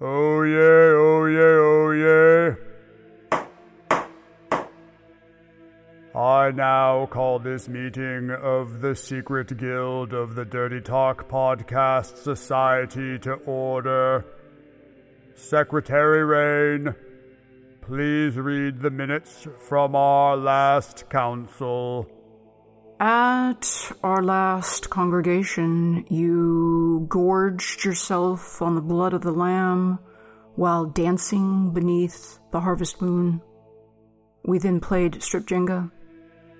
Oh yeah, oh yeah, oh yeah. I now call this meeting of the Secret Guild of the Dirty Talk Podcast Society to order. Secretary Rain, please read the minutes from our last council. At our last congregation, you gorged yourself on the blood of the Lamb while dancing beneath the harvest moon. We then played strip Jenga,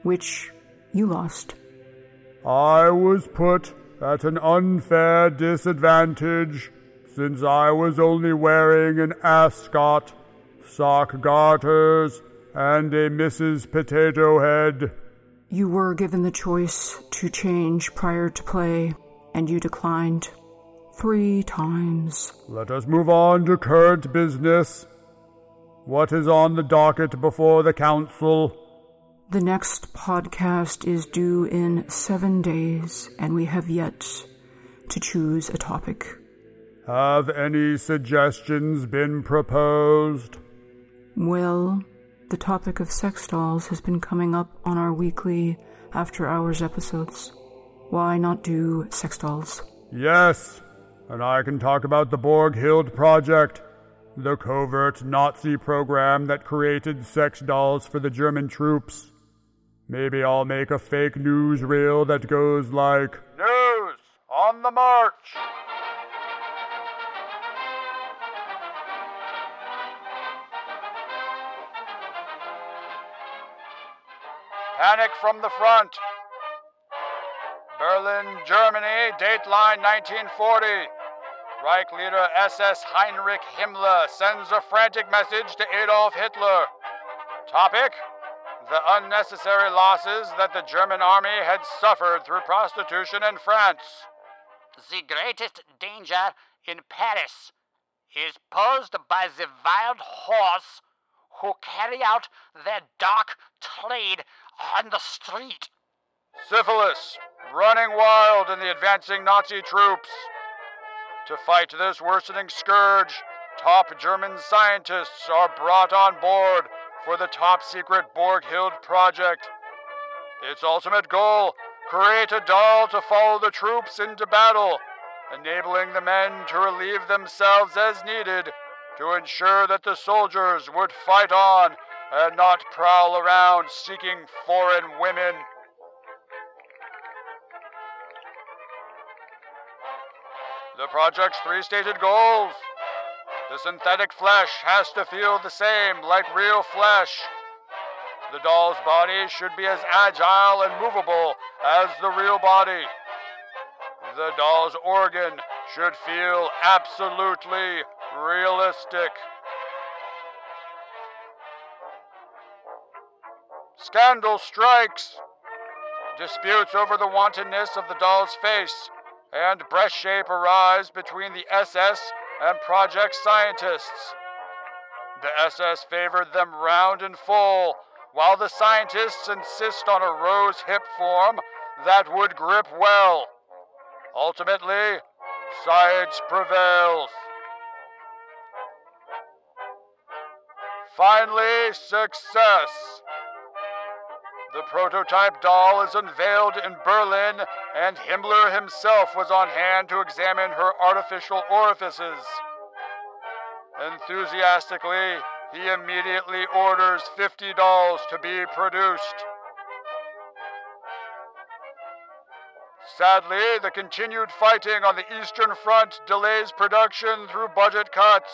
which you lost. I was put at an unfair disadvantage since I was only wearing an ascot, sock garters, and a Mrs. Potato Head. You were given the choice to change prior to play, and you declined 3 times. Let us move on to current business. What is on the docket before the council? The next podcast is due in 7 days, and we have yet to choose a topic. Have any suggestions been proposed? Well, the topic of sex dolls has been coming up on our weekly after-hours episodes. Why not do sex dolls? Yes, and I can talk about the Borghild Project, the covert Nazi program that created sex dolls for the German troops. Maybe I'll make a fake news reel that goes like, News on the March! Panic from the front. Berlin, Germany, dateline 1940. Reich leader SS Heinrich Himmler sends a frantic message to Adolf Hitler. Topic: the unnecessary losses that the German army had suffered through prostitution in France. The greatest danger in Paris is posed by the wild horse who carry out their dark trade on the street. Syphilis, running wild in the advancing Nazi troops. To fight this worsening scourge, top German scientists are brought on board for the top-secret Borghild Project. Its ultimate goal, create a doll to follow the troops into battle, enabling the men to relieve themselves as needed to ensure that the soldiers would fight on and not prowl around seeking foreign women. The project's 3 stated goals. The synthetic flesh has to feel the same like real flesh. The doll's body should be as agile and movable as the real body. The doll's organ should feel absolutely realistic. Scandal strikes. Disputes over the wantonness of the doll's face and breast shape arise between the SS and project scientists. The SS favored them round and full, while the scientists insist on a rose hip form that would grip well. Ultimately, science prevails. Finally, success. The prototype doll is unveiled in Berlin, and Himmler himself was on hand to examine her artificial orifices. Enthusiastically, he immediately orders 50 dolls to be produced. Sadly, the continued fighting on the Eastern Front delays production through budget cuts.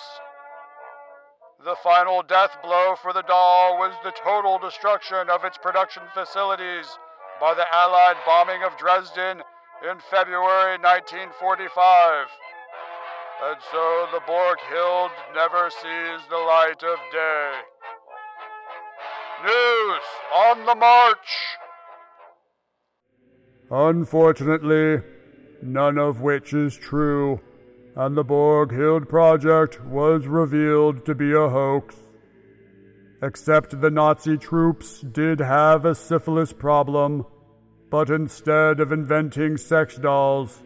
The final death blow for the doll was the total destruction of its production facilities by the Allied bombing of Dresden in February 1945. And so the Borghild never sees the light of day. News on the march! Unfortunately, none of which is true, and the Borghild Project was revealed to be a hoax. Except the Nazi troops did have a syphilis problem, but instead of inventing sex dolls,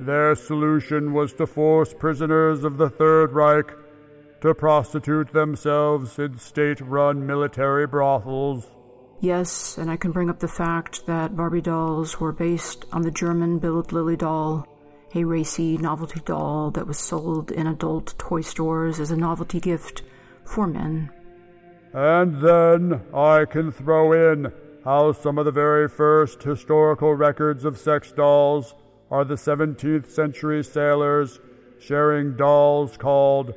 Their solution was to force prisoners of the Third Reich to prostitute themselves in state-run military brothels. Yes, and I can bring up the fact that Barbie dolls were based on the German-built Lily doll, a racy novelty doll that was sold in adult toy stores as a novelty gift for men. And then I can throw in how some of the very first historical records of sex dolls are the 17th century sailors sharing dolls called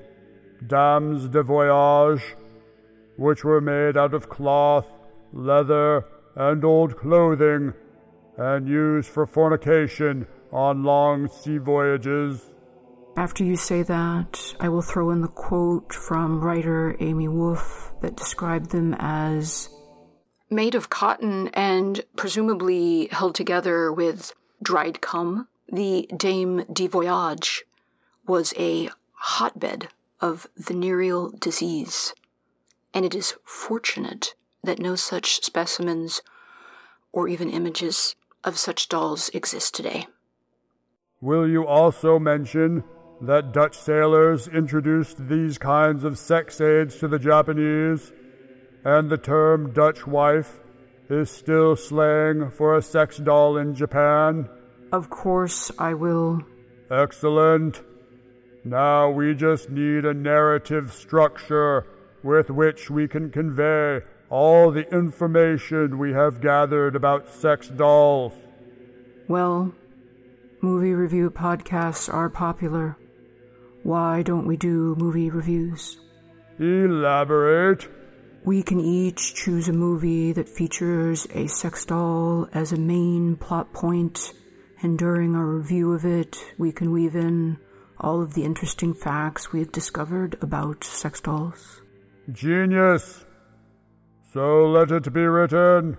Dames de Voyage, which were made out of cloth, leather, and old clothing, and used for fornication on long sea voyages. After you say that, I will throw in the quote from writer Amy Wolf that described them as made of cotton and presumably held together with dried cum. The Dame de Voyage was a hotbed of venereal disease, and it is fortunate that no such specimens or even images of such dolls exist today. Will you also mention that Dutch sailors introduced these kinds of sex aids to the Japanese, and the term Dutch wife is still slang for a sex doll in Japan? Of course I will. Excellent. Now we just need a narrative structure with which we can convey all the information we have gathered about sex dolls. Well, movie review podcasts are popular. Why don't we do movie reviews? Elaborate. We can each choose a movie that features a sex doll as a main plot point, and during our review of it, we can weave in all of the interesting facts we have discovered about sex dolls. Genius! So let it be written.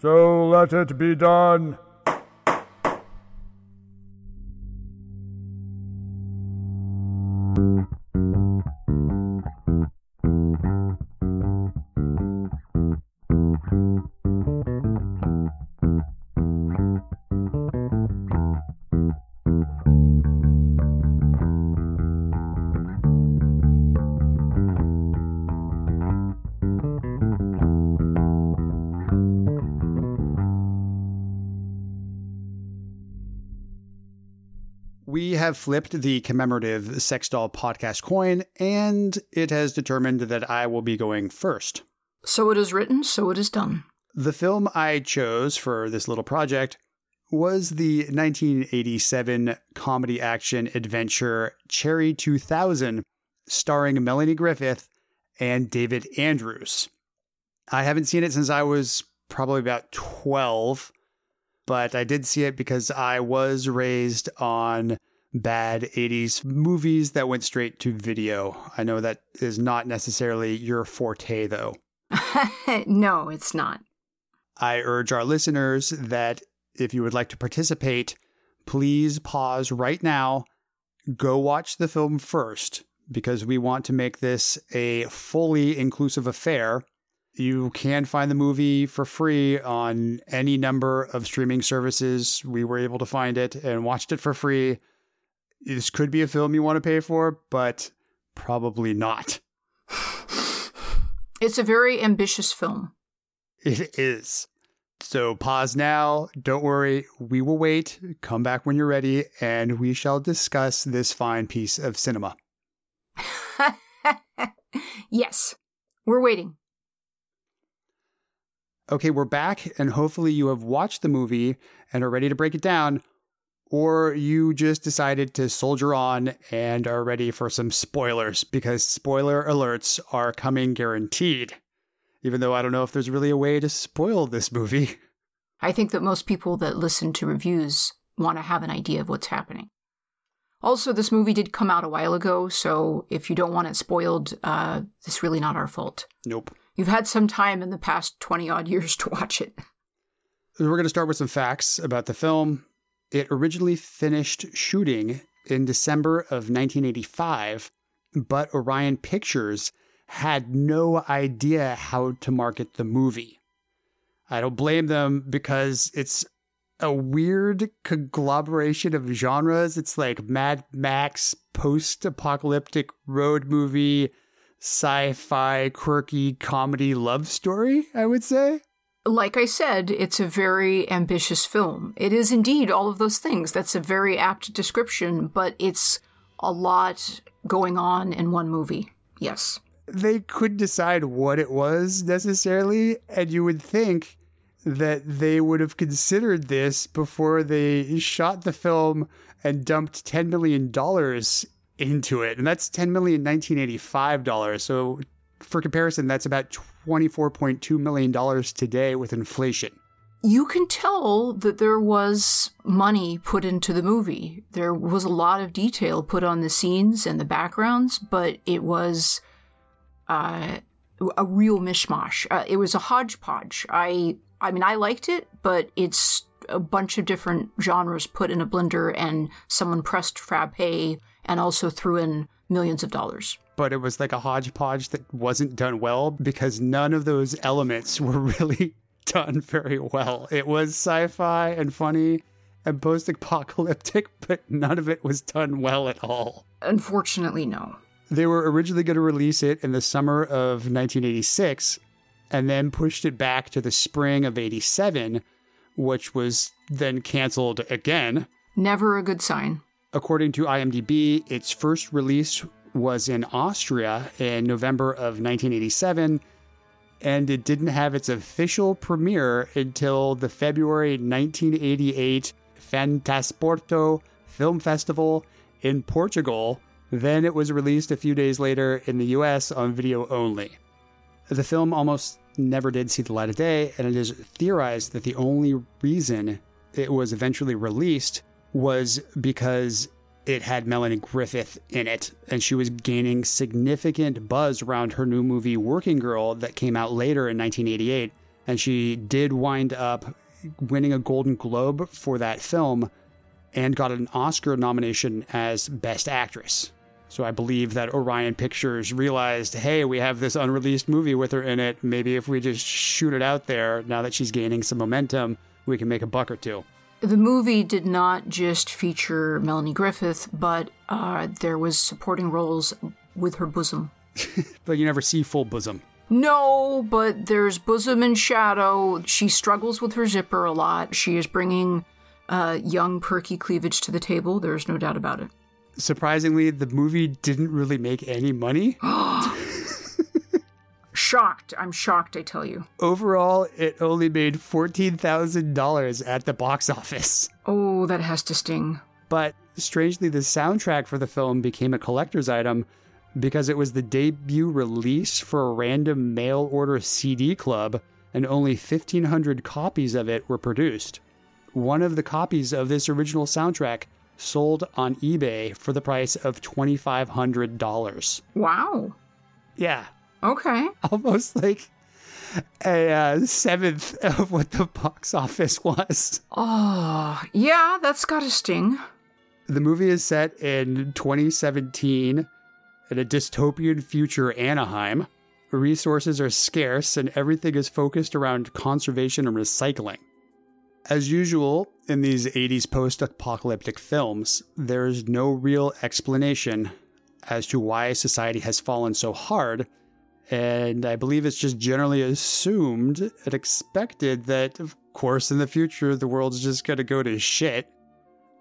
So let it be done. Have flipped the commemorative sex doll podcast coin, and it has determined that I will be going first. So it is written, so it is done. The film I chose for this little project was the 1987 comedy action adventure Cherry 2000, starring Melanie Griffith and David Andrews. I haven't seen it since I was probably about 12, but I did see it because I was raised on bad 80s movies that went straight to video. I know that is not necessarily your forte, though. No, it's not. I urge our listeners that if you would like to participate, please pause right now, go watch the film first, because we want to make this a fully inclusive affair. You can find the movie for free on any number of streaming services. We were able to find it and watched it for free. This could be a film you want to pay for, but probably not. It's a very ambitious film. It is. So pause now. Don't worry. We will wait. Come back when you're ready, and we shall discuss this fine piece of cinema. Yes, we're waiting. Okay, we're back, and hopefully you have watched the movie and are ready to break it down. Or you just decided to soldier on and are ready for some spoilers, because spoiler alerts are coming guaranteed. Even though I don't know if there's really a way to spoil this movie. I think that most people that listen to reviews want to have an idea of what's happening. Also, this movie did come out a while ago, so if you don't want it spoiled, it's really not our fault. Nope. You've had some time in the past 20-odd years to watch it. We're going to start with some facts about the film. It originally finished shooting in December of 1985, but Orion Pictures had no idea how to market the movie. I don't blame them, because it's a weird conglomeration of genres. It's like Mad Max, post-apocalyptic road movie, sci-fi, quirky comedy love story, I would say. Like I said, it's a very ambitious film. It is indeed all of those things. That's a very apt description, but it's a lot going on in one movie. Yes. They couldn't decide what it was necessarily, and you would think that they would have considered this before they shot the film and dumped $10 million into it. And that's $10 million in 1985 dollars. So for comparison, that's about $24.2 million today with inflation. You can tell that there was money put into the movie. There was a lot of detail put on the scenes and the backgrounds, but it was a real mishmash. It was a hodgepodge. I mean, I liked it, but it's a bunch of different genres put in a blender, and someone pressed frappe and also threw in millions of dollars. But it was like a hodgepodge that wasn't done well because none of those elements were really done very well. It was sci-fi and funny and post-apocalyptic, but none of it was done well at all. Unfortunately, no. They were originally going to release it in the summer of 1986, and then pushed it back to the spring of 87, which was then canceled again. Never a good sign. According to IMDb, its first release was in Austria in November of 1987, and it didn't have its official premiere until the February 1988 Fantasporto Film Festival in Portugal. Then it was released a few days later in the US on video only. The film almost never did see the light of day, and it is theorized that the only reason it was eventually released was because it had Melanie Griffith in it, and she was gaining significant buzz around her new movie Working Girl that came out later in 1988, and she did wind up winning a Golden Globe for that film and got an Oscar nomination as Best Actress. So I believe that Orion Pictures realized, hey, we have this unreleased movie with her in it. Maybe if we just shoot it out there, now that she's gaining some momentum, we can make a buck or two. The movie did not just feature Melanie Griffith, but there was supporting roles with her bosom. But you never see full bosom. No, but there's bosom and shadow. She struggles with her zipper a lot. She is bringing young, perky cleavage to the table. There's no doubt about it. Surprisingly, the movie didn't really make any money. Shocked. I'm shocked, I tell you. Overall, it only made $14,000 at the box office. Oh, that has to sting. But strangely, the soundtrack for the film became a collector's item because it was the debut release for a random mail order CD club, and only 1,500 copies of it were produced. One of the copies of this original soundtrack sold on eBay for the price of $2,500. Wow. Yeah. Okay. Almost like a seventh of what the box office was. Oh, yeah, that's got a sting. The movie is set in 2017 in a dystopian future Anaheim. Resources are scarce and everything is focused around conservation and recycling. As usual, in these 80s post-apocalyptic films, there is no real explanation as to why society has fallen so hard, and I believe it's just generally assumed and expected that, of course, in the future, the world's just going to go to shit,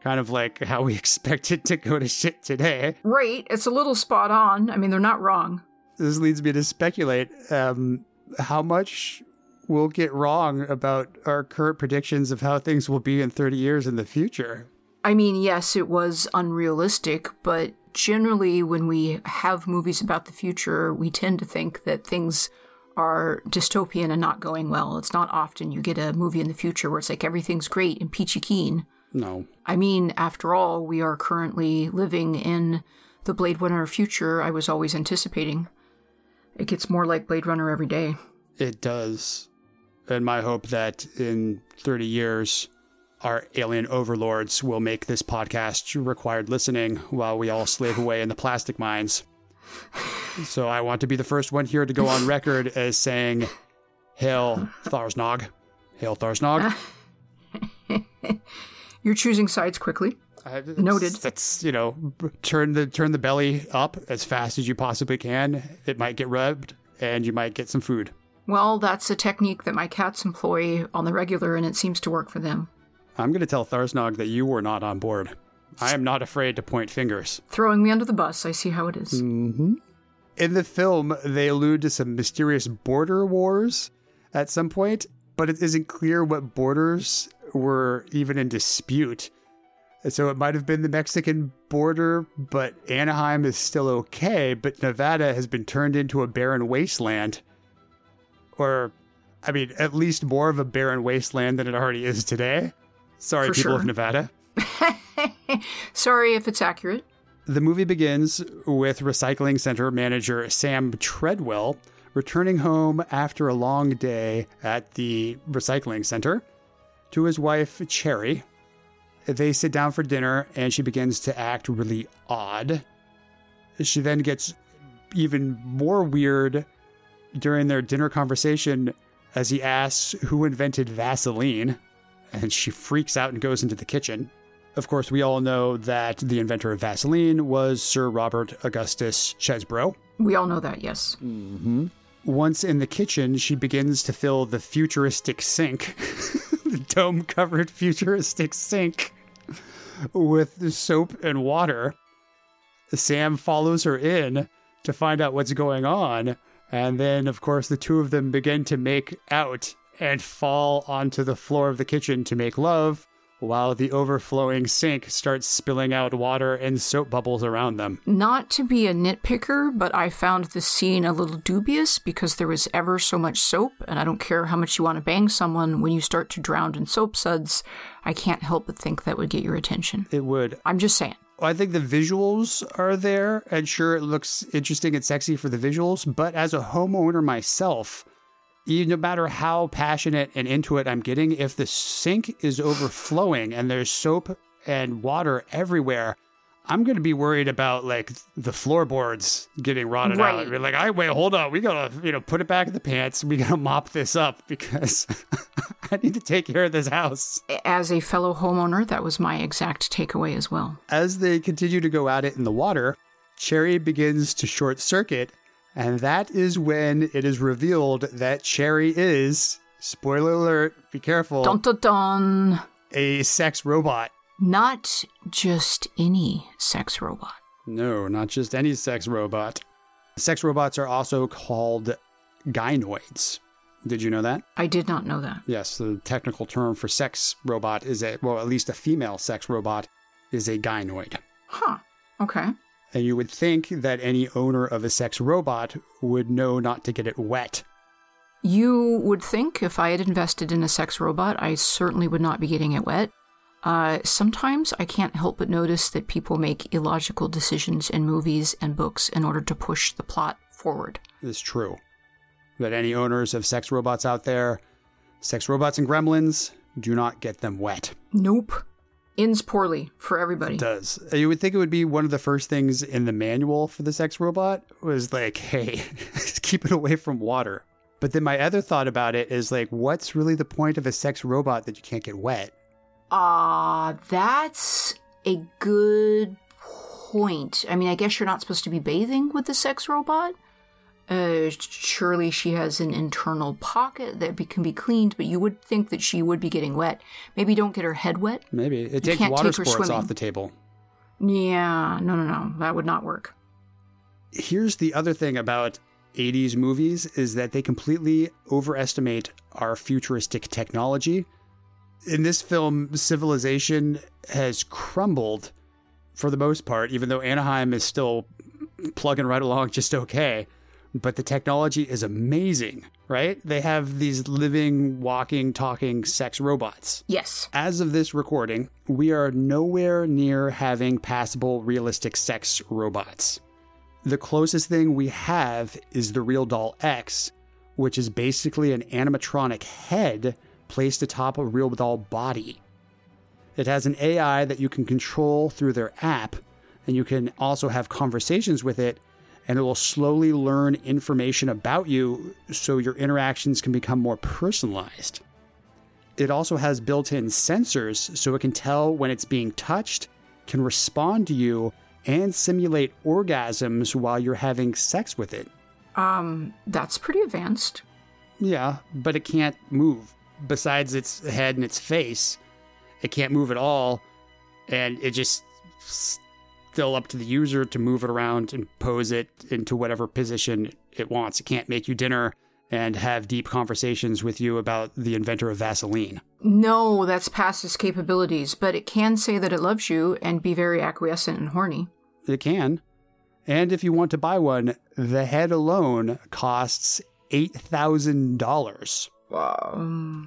kind of like how we expect it to go to shit today. Right. It's a little spot on. I mean, they're not wrong. This leads me to speculate how much we'll get wrong about our current predictions of how things will be in 30 years in the future. I mean, yes, it was unrealistic, but generally when we have movies about the future, we tend to think that things are dystopian and not going well. It's not often you get a movie in the future where it's like everything's great and peachy keen. No. I mean, after all, we are currently living in the Blade Runner future I was always anticipating. It gets more like Blade Runner every day. It does. And my hope that in 30 years, our alien overlords will make this podcast required listening while we all slave away in the plastic mines. So I want to be the first one here to go on record as saying, Hail Tharsnog. Hail Tharsnog. You're choosing sides quickly. Noted. That's, you know, turn the belly up as fast as you possibly can. It might get rubbed and you might get some food. Well, that's a technique that my cats employ on the regular, and it seems to work for them. I'm going to tell Tharsnog that you were not on board. I am not afraid to point fingers. Throwing me under the bus, I see how it is. Mm-hmm. In the film, they allude to some mysterious border wars at some point, but it isn't clear what borders were even in dispute. So it might have been the Mexican border, but Anaheim is still okay, but Nevada has been turned into a barren wasteland. Or, I mean, at least more of a barren wasteland than it already is today. Sorry, people of Nevada. Sorry if it's accurate. The movie begins with recycling center manager Sam Treadwell returning home after a long day at the recycling center to his wife, Cherry. They sit down for dinner, and she begins to act really odd. She then gets even more weird during their dinner conversation as he asks who invented Vaseline, and she freaks out and goes into the kitchen. Of course, we all know that the inventor of Vaseline was Sir Robert Augustus Chesbro. We all know that, yes. Mm-hmm. Once in the kitchen, she begins to fill the futuristic sink, the dome-covered futuristic sink, with soap and water. Sam follows her in to find out what's going on. And then, of course, the two of them begin to make out and fall onto the floor of the kitchen to make love, while the overflowing sink starts spilling out water and soap bubbles around them. Not to be a nitpicker, but I found this scene a little dubious because there was ever so much soap, and I don't care how much you want to bang someone, when you start to drown in soap suds, I can't help but think that would get your attention. It would. I'm just saying. I think the visuals are there, and sure, it looks interesting and sexy for the visuals, but as a homeowner myself, no matter how passionate and into it I'm getting, if the sink is overflowing and there's soap and water everywhere, I'm going to be worried about, like, the floorboards getting rotted out. Like, hold on, we got to, put it back in the pants. We got to mop this up because I need to take care of this house. As a fellow homeowner, that was my exact takeaway as well. As they continue to go at it in the water, Cherry begins to short circuit. And that is when it is revealed that Cherry is, spoiler alert, be careful, dun, dun, dun, a sex robot. Not just any sex robot. No, not just any sex robot. Sex robots are also called gynoids. Did you know that? I did not know that. Yes, the technical term for sex robot is at least a female sex robot is a gynoid. Huh, okay. And you would think that any owner of a sex robot would know not to get it wet. You would think if I had invested in a sex robot, I certainly would not be getting it wet. Sometimes I can't help but notice that people make illogical decisions in movies and books in order to push the plot forward. It's true. That any owners of sex robots out there, sex robots and gremlins, do not get them wet. Nope. Ends poorly for everybody. It does. You would think it would be one of the first things in the manual for the sex robot was like, hey, keep it away from water. But then my other thought about it is like, what's really the point of a sex robot that you can't get wet? That's a good point. I mean, I guess you're not supposed to be bathing with the sex robot. Surely she has an internal pocket that can be cleaned, but you would think that she would be getting wet. Maybe don't get her head wet. Maybe. It takes water sports off the table. Yeah. No. That would not work. Here's the other thing about 80s movies is that they completely overestimate our futuristic technology. In this film, civilization has crumbled for the most part, even though Anaheim is still plugging right along just okay. But the technology is amazing, right? They have these living, walking, talking sex robots. Yes. As of this recording, we are nowhere near having passable, realistic sex robots. The closest thing we have is the Real Doll X, which is basically an animatronic head placed atop a real doll body. It has an AI that you can control through their app, and you can also have conversations with it, and it will slowly learn information about you so your interactions can become more personalized. It also has built-in sensors so it can tell when it's being touched, can respond to you, and simulate orgasms while you're having sex with it. That's pretty advanced. Yeah, but it can't move. Besides its head and its face, it can't move at all, and it just still up to the user to move it around and pose it into whatever position it wants. It can't make you dinner and have deep conversations with you about the inventor of Vaseline. No, that's past its capabilities, but it can say that it loves you and be very acquiescent and horny. It can. And if you want to buy one, the head alone costs $8,000. Wow.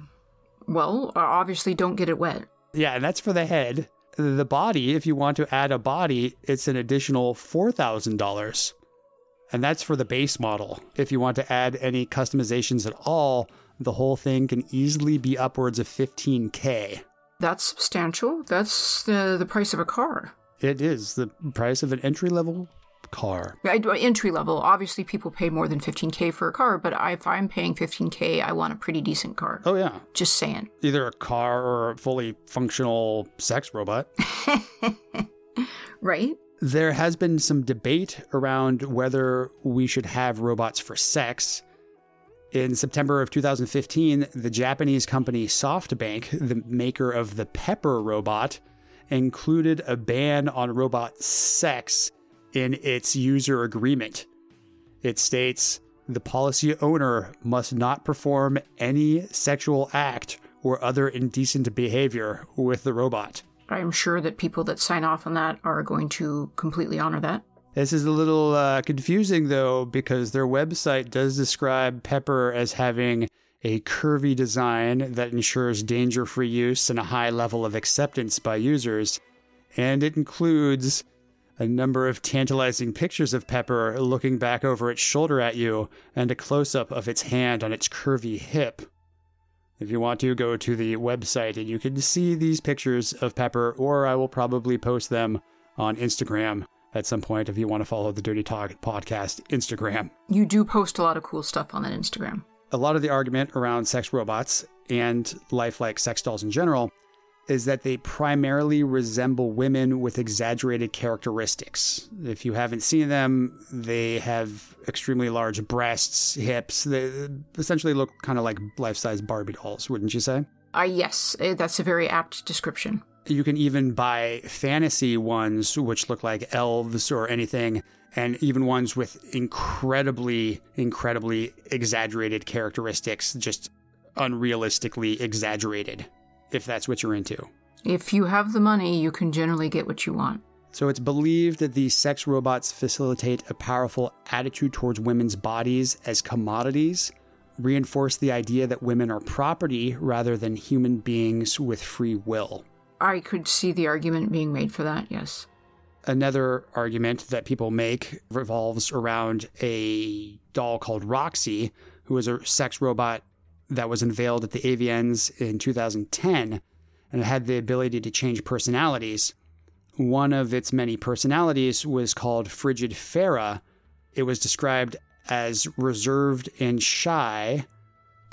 Well, obviously don't get it wet. Yeah, and that's for the head. The body, if you want to add a body, it's an additional $4,000. And that's for the base model. If you want to add any customizations at all, the whole thing can easily be upwards of $15,000. That's substantial. That's the price of a car. It is the price of an entry-level car. Entry-level. Obviously, people pay more than $15,000 for a car, but if I'm paying $15,000, I want a pretty decent car. Oh, yeah. Just saying. Either a car or a fully functional sex robot. Right? There has been some debate around whether we should have robots for sex. In September of 2015, the Japanese company SoftBank, the maker of the Pepper robot, included a ban on robot sex in its user agreement. It states, the policy owner must not perform any sexual act or other indecent behavior with the robot. I'm sure that people that sign off on that are going to completely honor that. This is a little confusing, though, because their website does describe Pepper as having a curvy design that ensures danger-free use and a high level of acceptance by users. And it includes a number of tantalizing pictures of Pepper looking back over its shoulder at you and a close-up of its hand on its curvy hip. If you want to, go to the website and you can see these pictures of Pepper, or I will probably post them on Instagram at some point if you want to follow the Dirty Talk podcast Instagram. You do post a lot of cool stuff on that Instagram. A lot of the argument around sex robots and lifelike sex dolls in general is that they primarily resemble women with exaggerated characteristics. If you haven't seen them, they have extremely large breasts, hips. They essentially look kind of like life-size Barbie dolls, wouldn't you say? Yes, that's a very apt description. You can even buy fantasy ones, which look like elves or anything, and even ones with incredibly, incredibly exaggerated characteristics, just unrealistically exaggerated. If that's what you're into. If you have the money, you can generally get what you want. So it's believed that these sex robots facilitate a powerful attitude towards women's bodies as commodities, reinforce the idea that women are property rather than human beings with free will. I could see the argument being made for that, yes. Another argument that people make revolves around a doll called Roxy, who is a sex robot that was unveiled at the AVNs in 2010, and it had the ability to change personalities. One of its many personalities was called Frigid Farah. It was described as reserved and shy.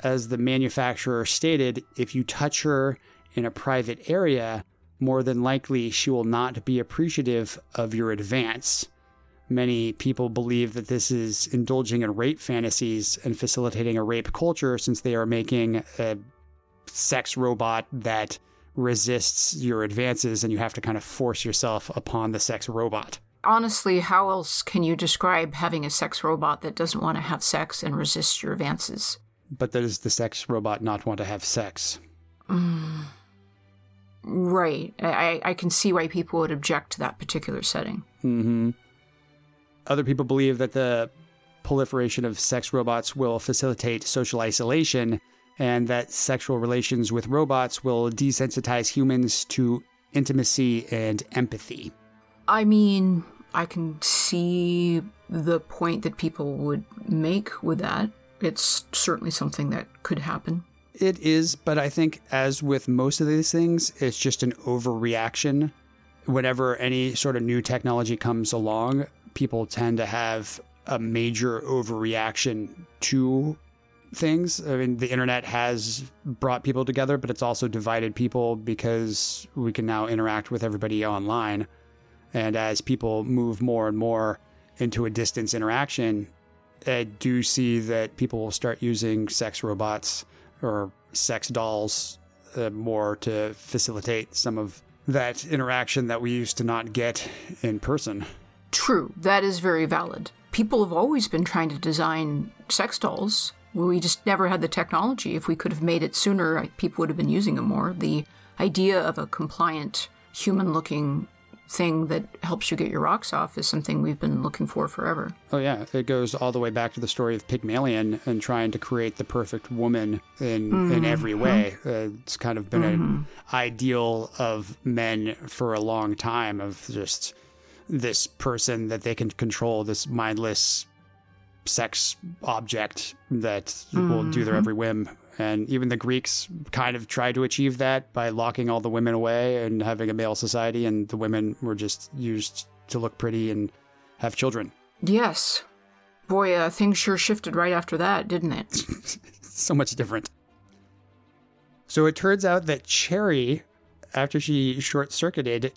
As the manufacturer stated, if you touch her in a private area, more than likely she will not be appreciative of your advance. Many people believe that this is indulging in rape fantasies and facilitating a rape culture, since they are making a sex robot that resists your advances and you have to kind of force yourself upon the sex robot. Honestly, how else can you describe having a sex robot that doesn't want to have sex and resists your advances? But does the sex robot not want to have sex? Right. I can see why people would object to that particular setting. Mm-hmm. Other people believe that the proliferation of sex robots will facilitate social isolation, and that sexual relations with robots will desensitize humans to intimacy and empathy. I mean, I can see the point that people would make with that. It's certainly something that could happen. It is, but I think as with most of these things, it's just an overreaction. Whenever any sort of new technology comes along, people tend to have a major overreaction to things. I mean, the internet has brought people together, but it's also divided people because we can now interact with everybody online. And as people move more and more into a distance interaction, I do see that people will start using sex robots or sex dolls more to facilitate some of that interaction that we used to not get in person. True. That is very valid. People have always been trying to design sex dolls. We just never had the technology. If we could have made it sooner, people would have been using them more. The idea of a compliant, human-looking thing that helps you get your rocks off is something we've been looking for forever. Oh, yeah. It goes all the way back to the story of Pygmalion and trying to create the perfect woman in every way. It's kind of been an ideal of men for a long time, of just this person that they can control, this mindless sex object that will do their every whim. And even the Greeks kind of tried to achieve that by locking all the women away and having a male society, and the women were just used to look pretty and have children. Yes. Boy, things sure shifted right after that, didn't it? So much different. So it turns out that Cherry, after she short-circuited,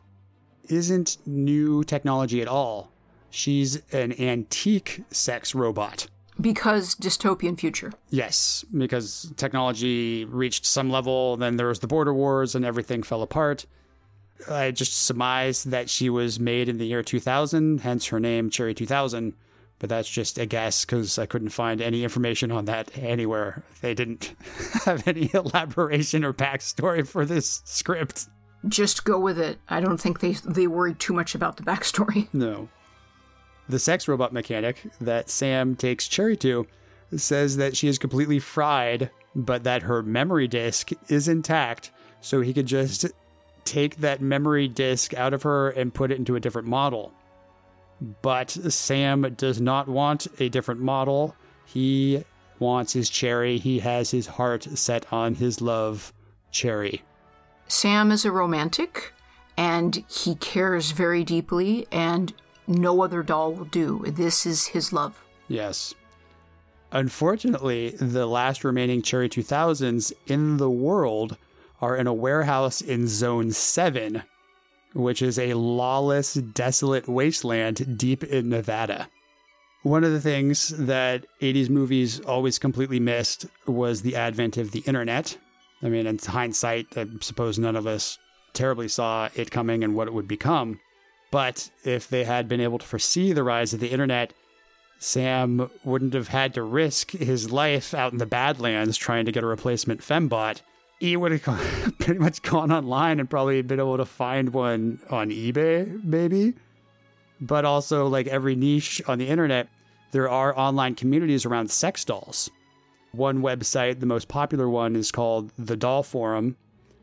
isn't new technology at all. She's an antique sex robot. Because dystopian future. Yes, because technology reached some level, then there was the border wars and everything fell apart. I just surmised that she was made in the year 2000, hence her name Cherry 2000. But that's just a guess because I couldn't find any information on that anywhere. They didn't have any elaboration or backstory for this script. Just go with it. I don't think they worried too much about the backstory. No. The sex robot mechanic that Sam takes Cherry to says that she is completely fried, but that her memory disk is intact, so he could just take that memory disk out of her and put it into a different model. But Sam does not want a different model. He wants his Cherry. He has his heart set on his love, Cherry. Sam is a romantic, and he cares very deeply, and no other doll will do. This is his love. Yes. Unfortunately, the last remaining Cherry 2000s in the world are in a warehouse in Zone 7, which is a lawless, desolate wasteland deep in Nevada. One of the things that 80s movies always completely missed was the advent of the internet. I mean, in hindsight, I suppose none of us terribly saw it coming and what it would become. But if they had been able to foresee the rise of the internet, Sam wouldn't have had to risk his life out in the Badlands trying to get a replacement fembot. He would have pretty much gone online and probably been able to find one on eBay, maybe. But also, like every niche on the internet, there are online communities around sex dolls. One website, the most popular one, is called The Doll Forum.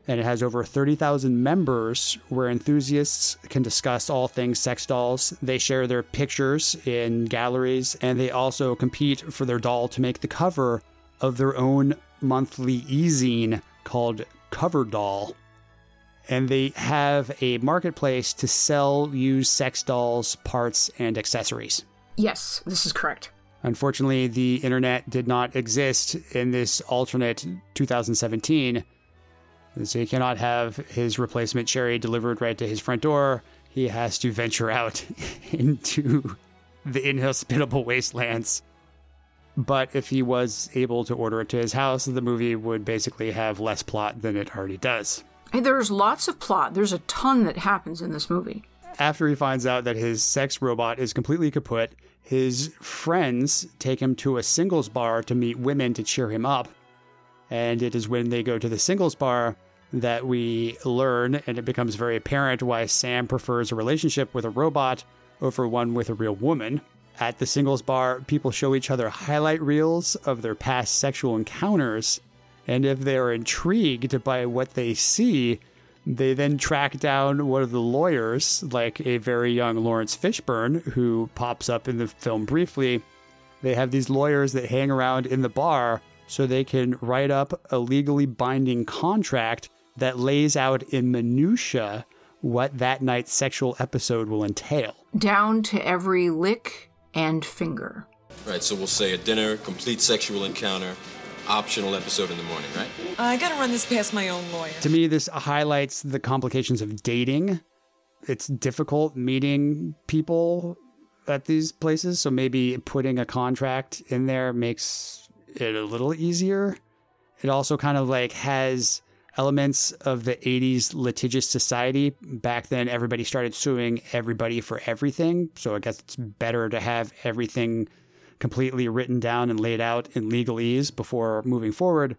And it has over 30,000 members where enthusiasts can discuss all things sex dolls. They share their pictures in galleries, and they also compete for their doll to make the cover of their own monthly e-zine called Cover Doll. And they have a marketplace to sell used sex dolls, parts, and accessories. Yes, this is correct. Unfortunately, the internet did not exist in this alternate 2017. So he cannot have his replacement Cherry delivered right to his front door. He has to venture out into the inhospitable wastelands. But if he was able to order it to his house, the movie would basically have less plot than it already does. And there's lots of plot. There's a ton that happens in this movie. After he finds out that his sex robot is completely kaput, his friends take him to a singles bar to meet women to cheer him up. And it is when they go to the singles bar that we learn, and it becomes very apparent why Sam prefers a relationship with a robot over one with a real woman. At the singles bar, people show each other highlight reels of their past sexual encounters. And if they are intrigued by what they see, they then track down one of the lawyers, like a very young Lawrence Fishburne, who pops up in the film briefly. They have these lawyers that hang around in the bar so they can write up a legally binding contract that lays out in minutia what that night's sexual episode will entail. Down to every lick and finger. Right, so we'll say a dinner, complete sexual encounter, optional episode in the morning, right? I gotta run this past my own lawyer. To me, this highlights the complications of dating. It's difficult meeting people at these places, so maybe putting a contract in there makes it a little easier. It also kind of like has elements of the 80s litigious society. Back then, everybody started suing everybody for everything, so I guess it's better to have everything completely written down and laid out in legalese before moving forward.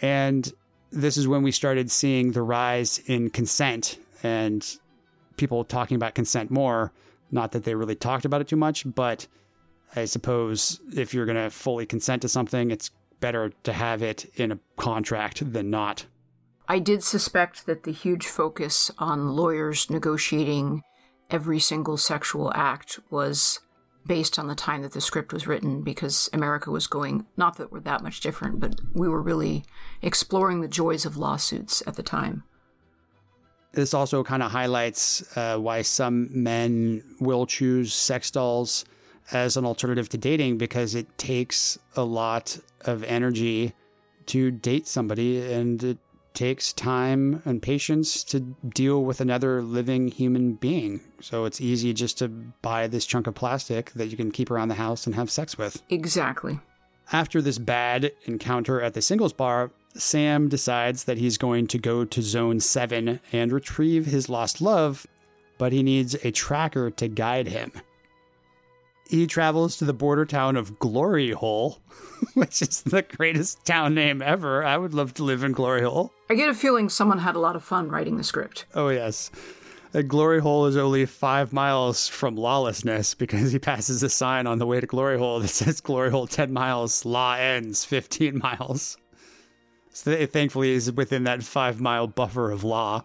And this is when we started seeing the rise in consent and people talking about consent more. Not that they really talked about it too much, but I suppose if you're going to fully consent to something, it's better to have it in a contract than not. I did suspect that the huge focus on lawyers negotiating every single sexual act was based on the time that the script was written, because America was going, not that we're that much different, but we were really exploring the joys of lawsuits at the time. This also kind of highlights why some men will choose sex dolls as an alternative to dating, because it takes a lot of energy to date somebody, and it takes time and patience to deal with another living human being. So it's easy just to buy this chunk of plastic that you can keep around the house and have sex with. Exactly. After this bad encounter at the singles bar, Sam decides that he's going to go to Zone 7 and retrieve his lost love, but he needs a tracker to guide him. He travels to the border town of Glory Hole, which is the greatest town name ever. I would love to live in Glory Hole. I get a feeling someone had a lot of fun writing the script. Oh, yes. Glory Hole is only 5 miles from lawlessness, because he passes a sign on the way to Glory Hole that says Glory Hole 10 miles, law ends 15 miles. So it thankfully is within that 5 mile buffer of law.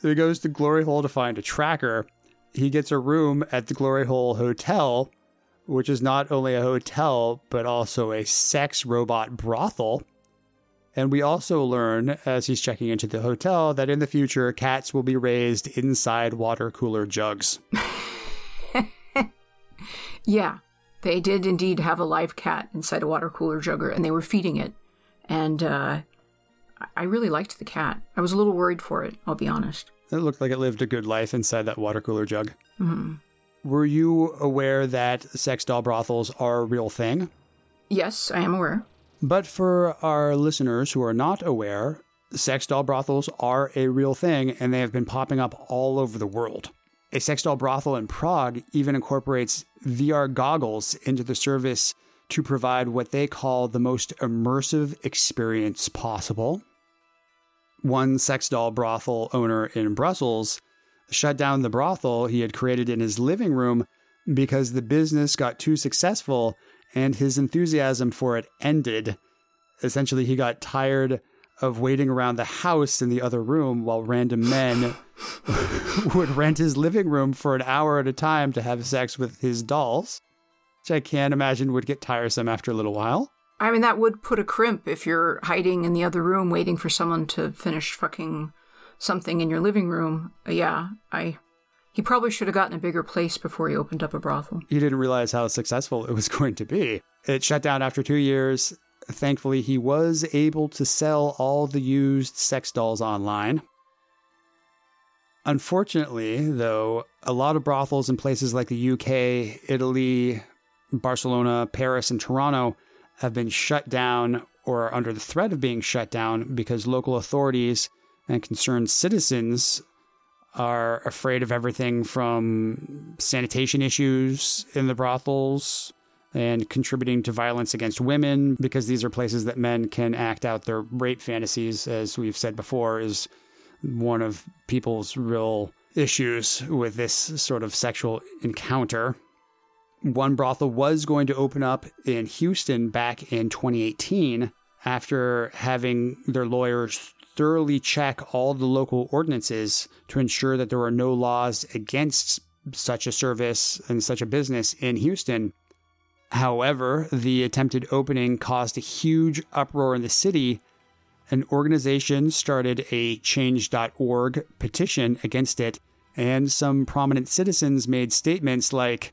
So he goes to Glory Hole to find a tracker. He gets a room at the Glory Hole Hotel, which is not only a hotel, but also a sex robot brothel. And we also learn, as he's checking into the hotel, that in the future, cats will be raised inside water cooler jugs. Yeah, they did indeed have a live cat inside a water cooler jugger, and they were feeding it. And I really liked the cat. I was a little worried for it, I'll be honest. It looked like it lived a good life inside that water cooler jug. Mm-hmm. Were you aware that sex doll brothels are a real thing? Yes, I am aware. But for our listeners who are not aware, sex doll brothels are a real thing, and they have been popping up all over the world. A sex doll brothel in Prague even incorporates VR goggles into the service to provide what they call the most immersive experience possible. One sex doll brothel owner in Brussels shut down the brothel he had created in his living room because the business got too successful and his enthusiasm for it ended. Essentially, he got tired of waiting around the house in the other room while random men would rent his living room for an hour at a time to have sex with his dolls, which I can't imagine would get tiresome after a little while. I mean, that would put a crimp if you're hiding in the other room waiting for someone to finish fucking something in your living room. Yeah, he probably should have gotten a bigger place before he opened up a brothel. He didn't realize how successful it was going to be. It shut down after 2 years. Thankfully, he was able to sell all the used sex dolls online. Unfortunately, though, a lot of brothels in places like the UK, Italy, Barcelona, Paris, and Toronto have been shut down or are under the threat of being shut down because local authorities and concerned citizens are afraid of everything from sanitation issues in the brothels and contributing to violence against women, because these are places that men can act out their rape fantasies, as we've said before, is one of people's real issues with this sort of sexual encounter. One brothel was going to open up in Houston back in 2018 after having their lawyers thoroughly check all the local ordinances to ensure that there were no laws against such a service and such a business in Houston. However, the attempted opening caused a huge uproar in the city. An organization started a change.org petition against it, and some prominent citizens made statements like,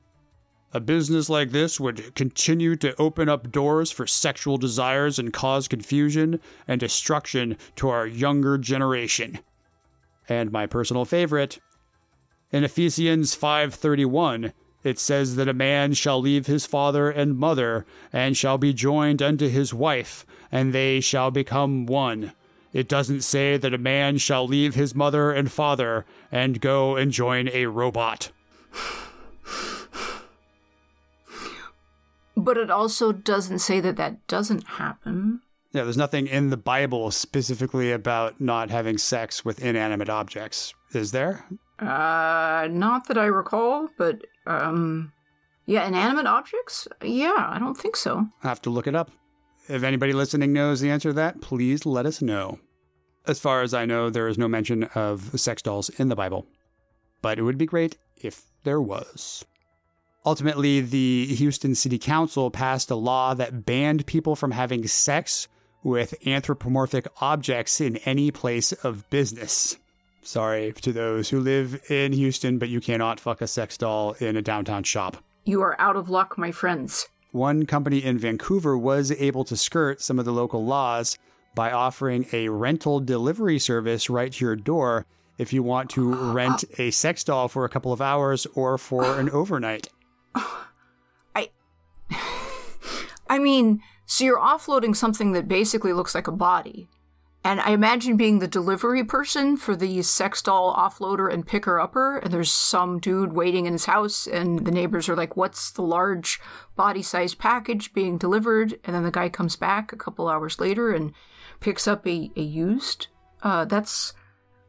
A business like this would continue to open up doors for sexual desires and cause confusion and destruction to our younger generation. And my personal favorite, in Ephesians 5:31, it says that a man shall leave his father and mother and shall be joined unto his wife, and they shall become one. It doesn't say that a man shall leave his mother and father and go and join a robot. But it also doesn't say that that doesn't happen. Yeah, there's nothing in the Bible specifically about not having sex with inanimate objects, is there? Not that I recall, but yeah, inanimate objects? Yeah, I don't think so. I have to look it up. If anybody listening knows the answer to that, please let us know. As far as I know, there is no mention of sex dolls in the Bible, but it would be great if there was. Ultimately, the Houston City Council passed a law that banned people from having sex with anthropomorphic objects in any place of business. Sorry to those who live in Houston, but you cannot fuck a sex doll in a downtown shop. You are out of luck, my friends. One company in Vancouver was able to skirt some of the local laws by offering a rental delivery service right to your door if you want to rent a sex doll for a couple of hours or for an overnight. I mean, so you're offloading something that basically looks like a body. And I imagine being the delivery person for the sex doll offloader and picker-upper, and there's some dude waiting in his house, and the neighbors are like, what's the large body-sized package being delivered? And then the guy comes back a couple hours later and picks up a used. That's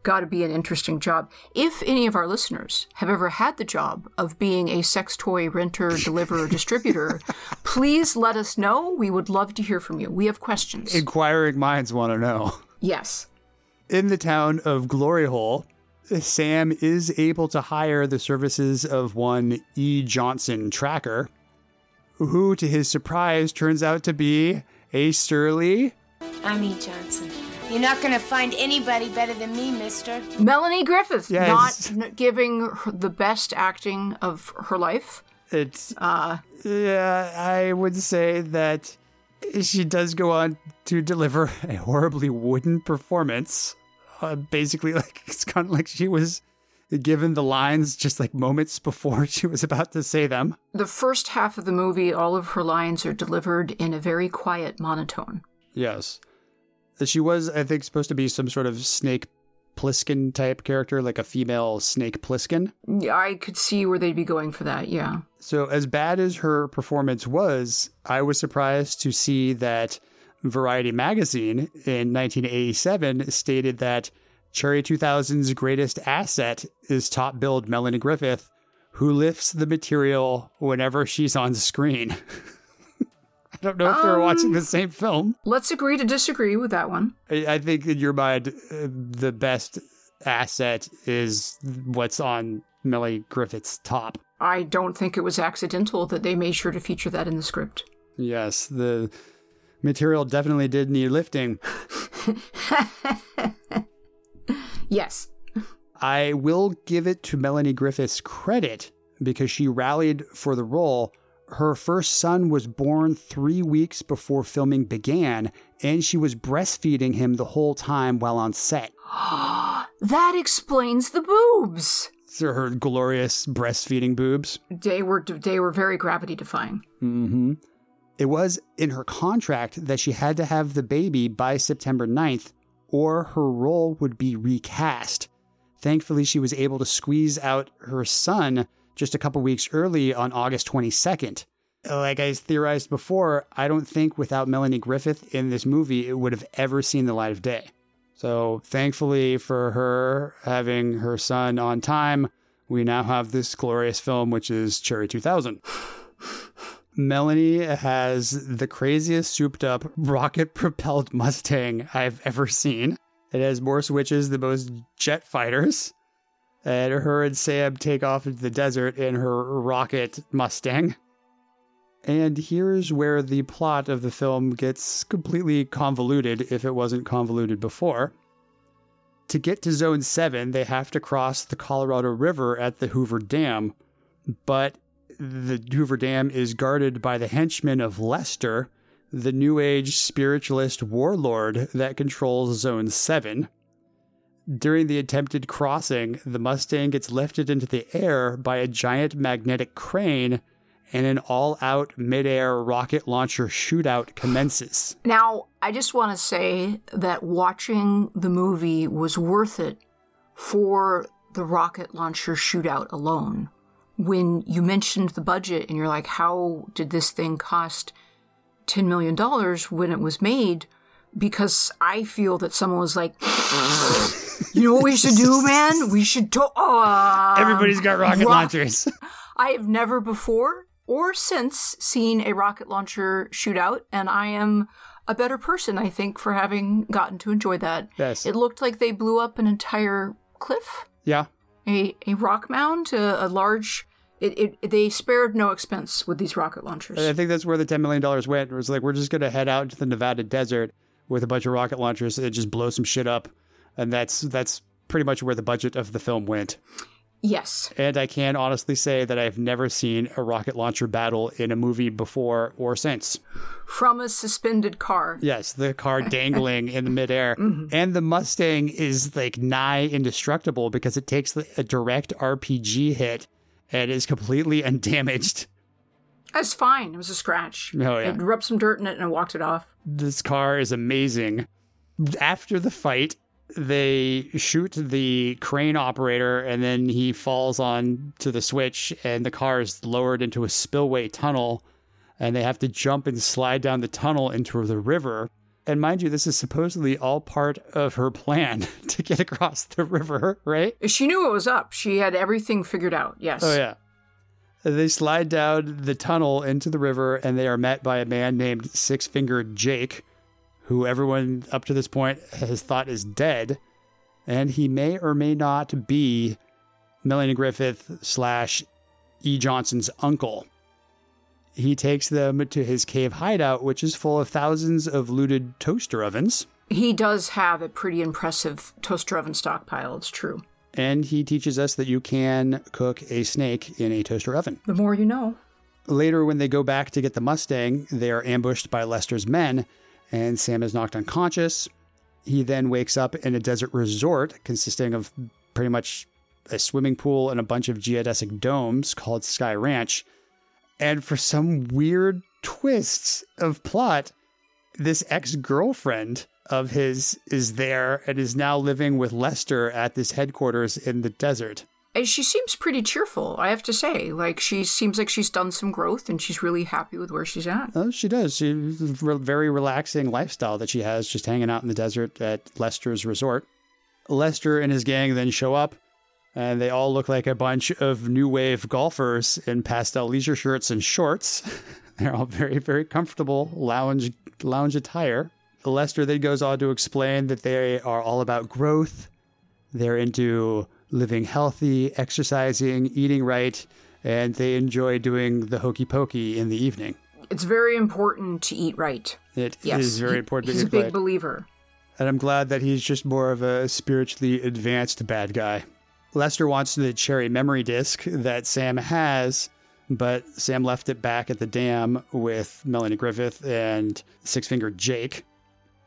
got to be an interesting job. If any of our listeners have ever had the job of being a sex toy renter, deliverer, distributor, please let us know. We would love to hear from you. We have questions. Inquiring minds want to know. Yes. In the town of Glory Hole, Sam is able to hire the services of one E Johnson tracker, who, to his surprise, turns out to be a surly... I'm E Johnson. You're not going to find anybody better than me, mister. Melanie Griffith. Yes. Not giving the best acting of her life. It's... yeah, I would say that... She does go on to deliver a horribly wooden performance. Basically, like it's kind of like she was given the lines just like moments before she was about to say them. The first half of the movie, all of her lines are delivered in a very quiet monotone. Yes. She was, I think, supposed to be some sort of Snake Plissken type character, like a female Snake Plissken. I could see where they'd be going for that, yeah. So as bad as her performance was, I was surprised to see that Variety magazine in 1987 stated that Cherry 2000's greatest asset is top-billed Melanie Griffith, who lifts the material whenever she's on screen. I don't know if they were watching the same film. Let's agree to disagree with that one. I think in your mind, the best asset is what's on Melanie Griffith's top. I don't think it was accidental that they made sure to feature that in the script. Yes, the material definitely did need lifting. Yes. I will give it to Melanie Griffith's credit because she rallied for the role. Her first son was born 3 weeks before filming began, and she was breastfeeding him the whole time while on set. That explains the boobs. So her glorious breastfeeding boobs. They were very gravity-defying. Mm-hmm. It was in her contract that she had to have the baby by September 9th, or her role would be recast. Thankfully, she was able to squeeze out her son just a couple weeks early on August 22nd. Like I theorized before, I don't think without Melanie Griffith in this movie, it would have ever seen the light of day. So thankfully for her having her son on time, we now have this glorious film, which is Cherry 2000. Melanie has the craziest souped up rocket-propelled Mustang I've ever seen. It has more switches than most jet fighters. And her and Sam take off into the desert in her rocket Mustang. And here's where the plot of the film gets completely convoluted, if it wasn't convoluted before. To get to Zone 7, they have to cross the Colorado River at the Hoover Dam, but the Hoover Dam is guarded by the henchmen of Lester, the New Age spiritualist warlord that controls Zone 7. During the attempted crossing, the Mustang gets lifted into the air by a giant magnetic crane, and an all-out mid-air rocket launcher shootout commences. Now, I just want to say that watching the movie was worth it for the rocket launcher shootout alone. When you mentioned the budget and you're like, how did this thing cost $10 million when it was made? Because I feel that someone was like, you know what we should do, man? We should everybody's got rocket launchers. I have never before or since seen a rocket launcher shootout, and I am a better person, I think, for having gotten to enjoy that. Yes. It looked like they blew up an entire cliff. Yeah. A rock mound, a large... They spared no expense with these rocket launchers. I think that's where the $10 million went. It was like, we're just going to head out into the Nevada desert with a bunch of rocket launchers and just blow some shit up. And that's pretty much where the budget of the film went. Yes. And I can honestly say that I've never seen a rocket launcher battle in a movie before or since. From a suspended car. Yes, the car dangling in the midair. Mm-hmm. And the Mustang is like nigh indestructible because it takes a direct RPG hit and is completely undamaged. That's fine. It was a scratch. Oh, yeah. It rubbed some dirt in it and I walked it off. This car is amazing. After the fight, they shoot the crane operator and then he falls on to the switch and the car is lowered into a spillway tunnel and they have to jump and slide down the tunnel into the river. And mind you, this is supposedly all part of her plan to get across the river, right? She knew it was up. She had everything figured out, yes. Oh, yeah. They slide down the tunnel into the river, and they are met by a man named Six Fingered Jake, who everyone up to this point has thought is dead. And he may or may not be Melanie Griffith / E Johnson's uncle. He takes them to his cave hideout, which is full of thousands of looted toaster ovens. He does have a pretty impressive toaster oven stockpile, it's true. And he teaches us that you can cook a snake in a toaster oven. The more you know. Later, when they go back to get the Mustang, they are ambushed by Lester's men, and Sam is knocked unconscious. He then wakes up in a desert resort consisting of pretty much a swimming pool and a bunch of geodesic domes called Sky Ranch. And for some weird twists of plot, this ex-girlfriend of his is there and is now living with Lester at this headquarters in the desert. And she seems pretty cheerful, I have to say. Like, she seems like she's done some growth and she's really happy with where she's at. Oh, she does. She's a very relaxing lifestyle that she has, just hanging out in the desert at Lester's resort. Lester and his gang then show up. And they all look like a bunch of new wave golfers in pastel leisure shirts and shorts. They're all very, very comfortable lounge attire. Lester then goes on to explain that they are all about growth. They're into living healthy, exercising, eating right, and they enjoy doing the hokey pokey in the evening. It's very important to eat right. It is very important to eat right. He's a big believer. And I'm glad that he's just more of a spiritually advanced bad guy. Lester wants the Cherry memory disc that Sam has, but Sam left it back at the dam with Melanie Griffith and Six-Fingered Jake.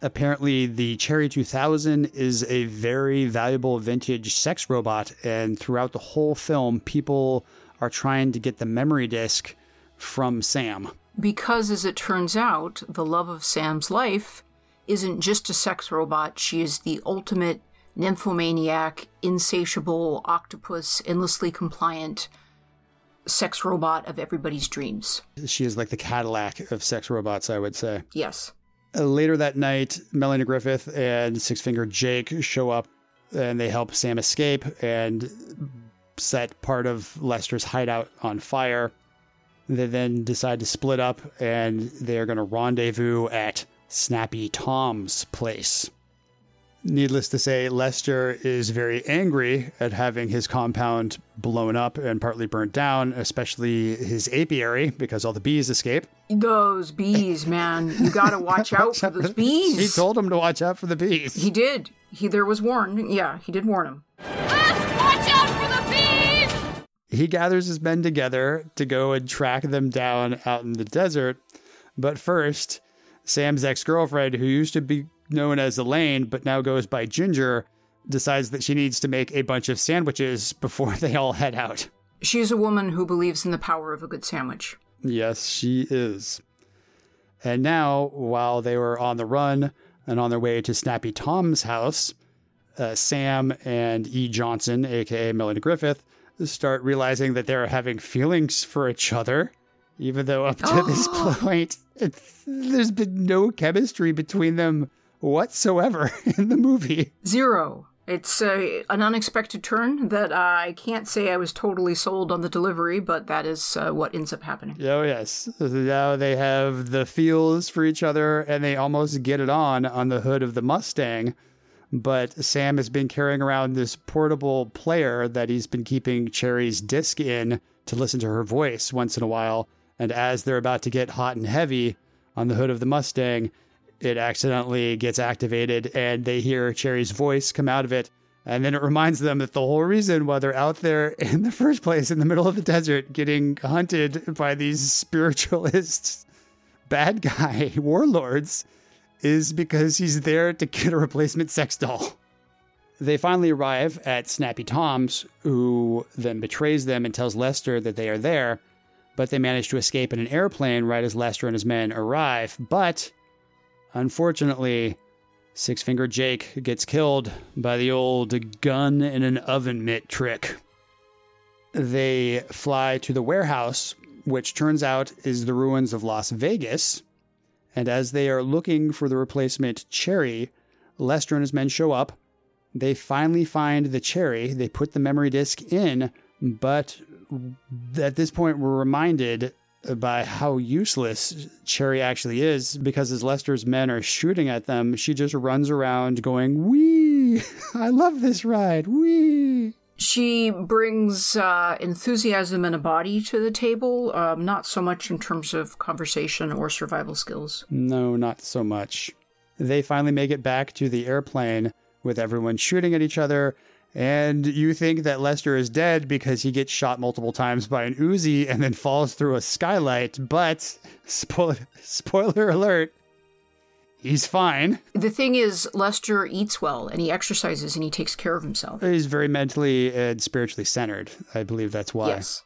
Apparently, the Cherry 2000 is a very valuable vintage sex robot, and throughout the whole film, people are trying to get the memory disc from Sam. Because, as it turns out, the love of Sam's life isn't just a sex robot. She is the ultimate nymphomaniac, insatiable, octopus, endlessly compliant sex robot of everybody's dreams. She is like the Cadillac of sex robots, I would say. Yes. Later that night, Melanie Griffith and Six-Fingered Jake show up and they help Sam escape and set part of Lester's hideout on fire. They then decide to split up and they're going to rendezvous at Snappy Tom's place. Needless to say, Lester is very angry at having his compound blown up and partly burnt down, especially his apiary, because all the bees escape. Those bees, man. You got to watch out for those bees. He told him to watch out for the bees. He did. There was warned. Yeah, he did warn him. Us, watch out for the bees! He gathers his men together to go and track them down out in the desert. But first, Sam's ex-girlfriend, who used to be known as Elaine, but now goes by Ginger, decides that she needs to make a bunch of sandwiches before they all head out. She's a woman who believes in the power of a good sandwich. Yes, she is. And now, while they were on the run and on their way to Snappy Tom's house, Sam and E Johnson, a.k.a. Melanie Griffith, start realizing that they're having feelings for each other, even though up to this point, there's been no chemistry between them whatsoever in the movie. Zero. It's an unexpected turn that I can't say I was totally sold on the delivery, but that is what ends up happening. Oh, yes. Now they have the feels for each other, and they almost get it on the hood of the Mustang. But Sam has been carrying around this portable player that he's been keeping Cherry's disc in to listen to her voice once in a while. And as they're about to get hot and heavy on the hood of the Mustang, it accidentally gets activated and they hear Cherry's voice come out of it. And then it reminds them that the whole reason why they're out there in the first place in the middle of the desert getting hunted by these spiritualist bad guy warlords is because he's there to get a replacement sex doll. They finally arrive at Snappy Tom's, who then betrays them and tells Lester that they are there, but they manage to escape in an airplane right as Lester and his men arrive. But unfortunately, Six Fingered Jake gets killed by the old gun in an oven mitt trick. They fly to the warehouse, which turns out is the ruins of Las Vegas. And as they are looking for the replacement Cherry, Lester and his men show up. They finally find the Cherry. They put the memory disc in, but at this point we're reminded by how useless Cherry actually is, because as Lester's men are shooting at them, she just runs around going, "Wee! I love this ride! Wee!" She brings enthusiasm and a body to the table, not so much in terms of conversation or survival skills. No, not so much. They finally make it back to the airplane with everyone shooting at each other, and you think that Lester is dead because he gets shot multiple times by an Uzi and then falls through a skylight, but spoiler alert, he's fine. The thing is, Lester eats well, and he exercises, and he takes care of himself. He's very mentally and spiritually centered. I believe that's why. Yes.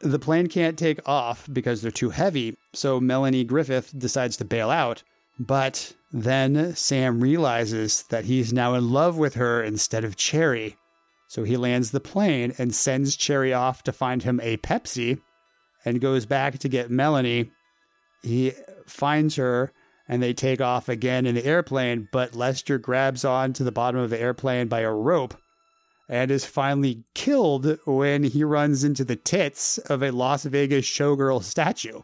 The plane can't take off because they're too heavy, so Melanie Griffith decides to bail out. But then Sam realizes that he's now in love with her instead of Cherry. So he lands the plane and sends Cherry off to find him a Pepsi and goes back to get Melanie. He finds her, and they take off again in the airplane, but Lester grabs on to the bottom of the airplane by a rope and is finally killed when he runs into the tits of a Las Vegas showgirl statue.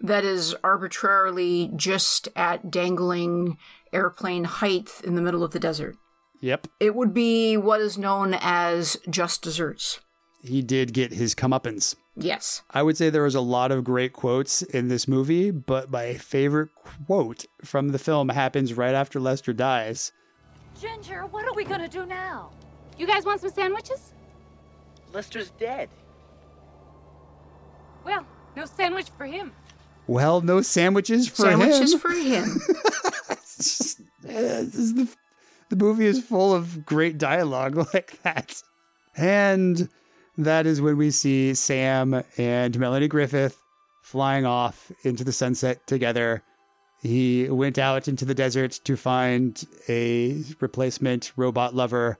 That is arbitrarily just at dangling airplane height in the middle of the desert. Yep. It would be what is known as just desserts. He did get his comeuppance. Yes. I would say there was a lot of great quotes in this movie, but my favorite quote from the film happens right after Lester dies. "Ginger, what are we going to do now? You guys want some sandwiches?" "Lester's dead." "Well, no sandwich for him." "Well, no sandwiches for him." Sandwiches for him. It's just, the movie is full of great dialogue like that. And that is when we see Sam and Melanie Griffith flying off into the sunset together. He went out into the desert to find a replacement robot lover,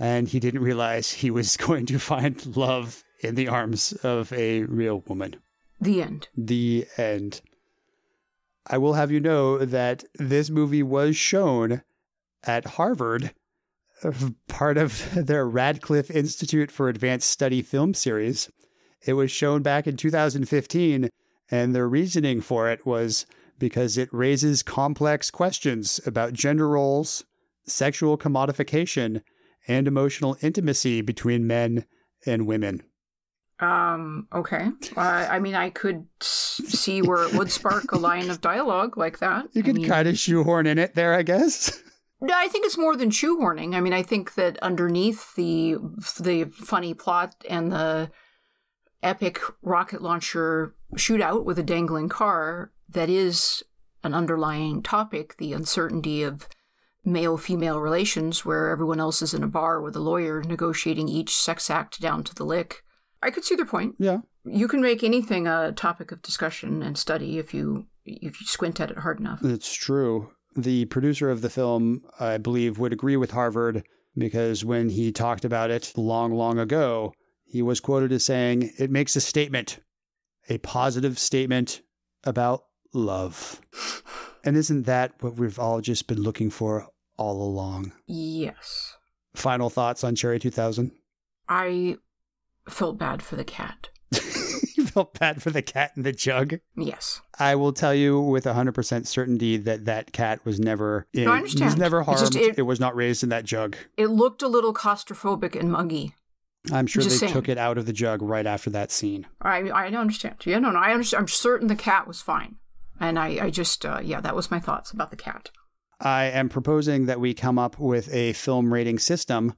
and he didn't realize he was going to find love in the arms of a real woman. The end. The end. I will have you know that this movie was shown at Harvard, part of their Radcliffe Institute for Advanced Study film series. It was shown back in 2015, and their reasoning for it was because it raises complex questions about gender roles, sexual commodification, and emotional intimacy between men and women. Okay. I mean, I could see where it would spark a line of dialogue like that. You could kind of shoehorn in it there, I guess. No, I think it's more than shoehorning. I mean, I think that underneath the funny plot and the epic rocket launcher shootout with a dangling car that is an underlying topic, the uncertainty of male-female relations where everyone else is in a bar with a lawyer negotiating each sex act down to the lick. I could see their point. Yeah. You can make anything a topic of discussion and study if you squint at it hard enough. It's true. The producer of the film, I believe, would agree with Harvard because when he talked about it long, long ago, he was quoted as saying, it makes a statement, a positive statement about love. And isn't that what we've all just been looking for all along? Yes. Final thoughts on Cherry 2000? I felt bad for the cat. You felt bad for the cat in the jug? Yes. I will tell you with 100% certainty that that cat was never harmed. It was not raised in that jug. It looked a little claustrophobic and muggy. I'm sure just they saying. Took it out of the jug right after that scene. I understand. Yeah, no, I understand. I'm certain the cat was fine. And I just, that was my thoughts about the cat. I am proposing that we come up with a film rating system.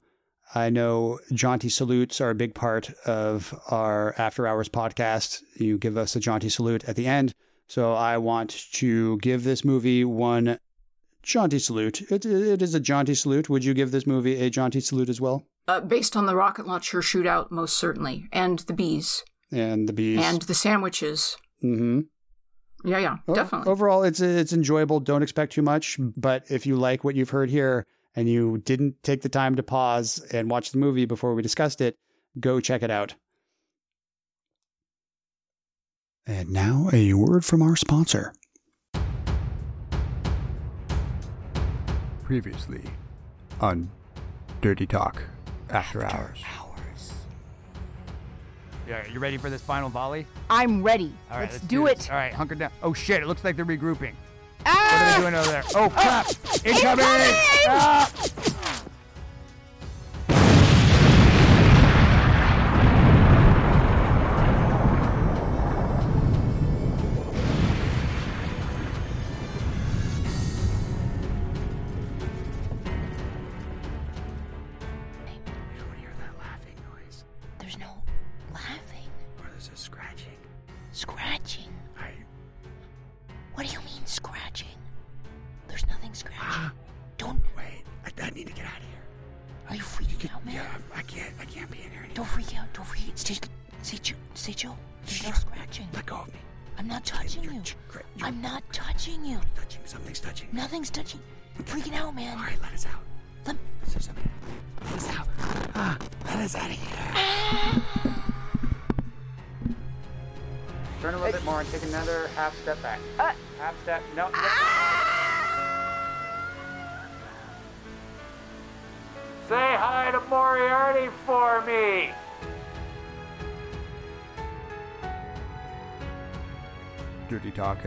I know jaunty salutes are a big part of our After Hours podcast. You give us a jaunty salute at the end. So I want to give this movie one jaunty salute. It is a jaunty salute. Would you give this movie a jaunty salute as well? Based on the rocket launcher shootout, most certainly. And the bees. And the bees. And the sandwiches. Mm-hmm. Yeah, definitely. Overall, it's enjoyable. Don't expect too much. But if you like what you've heard here and you didn't take the time to pause and watch the movie before we discussed it, go check it out. And now a word from our sponsor. Previously on Dirty Talk After Hours. Yeah, you ready for this final volley? I'm ready. All right, let's do it. All right, hunker down. Oh, shit, it looks like they're regrouping. Ah! What are they doing over there? Oh, crap. Incoming!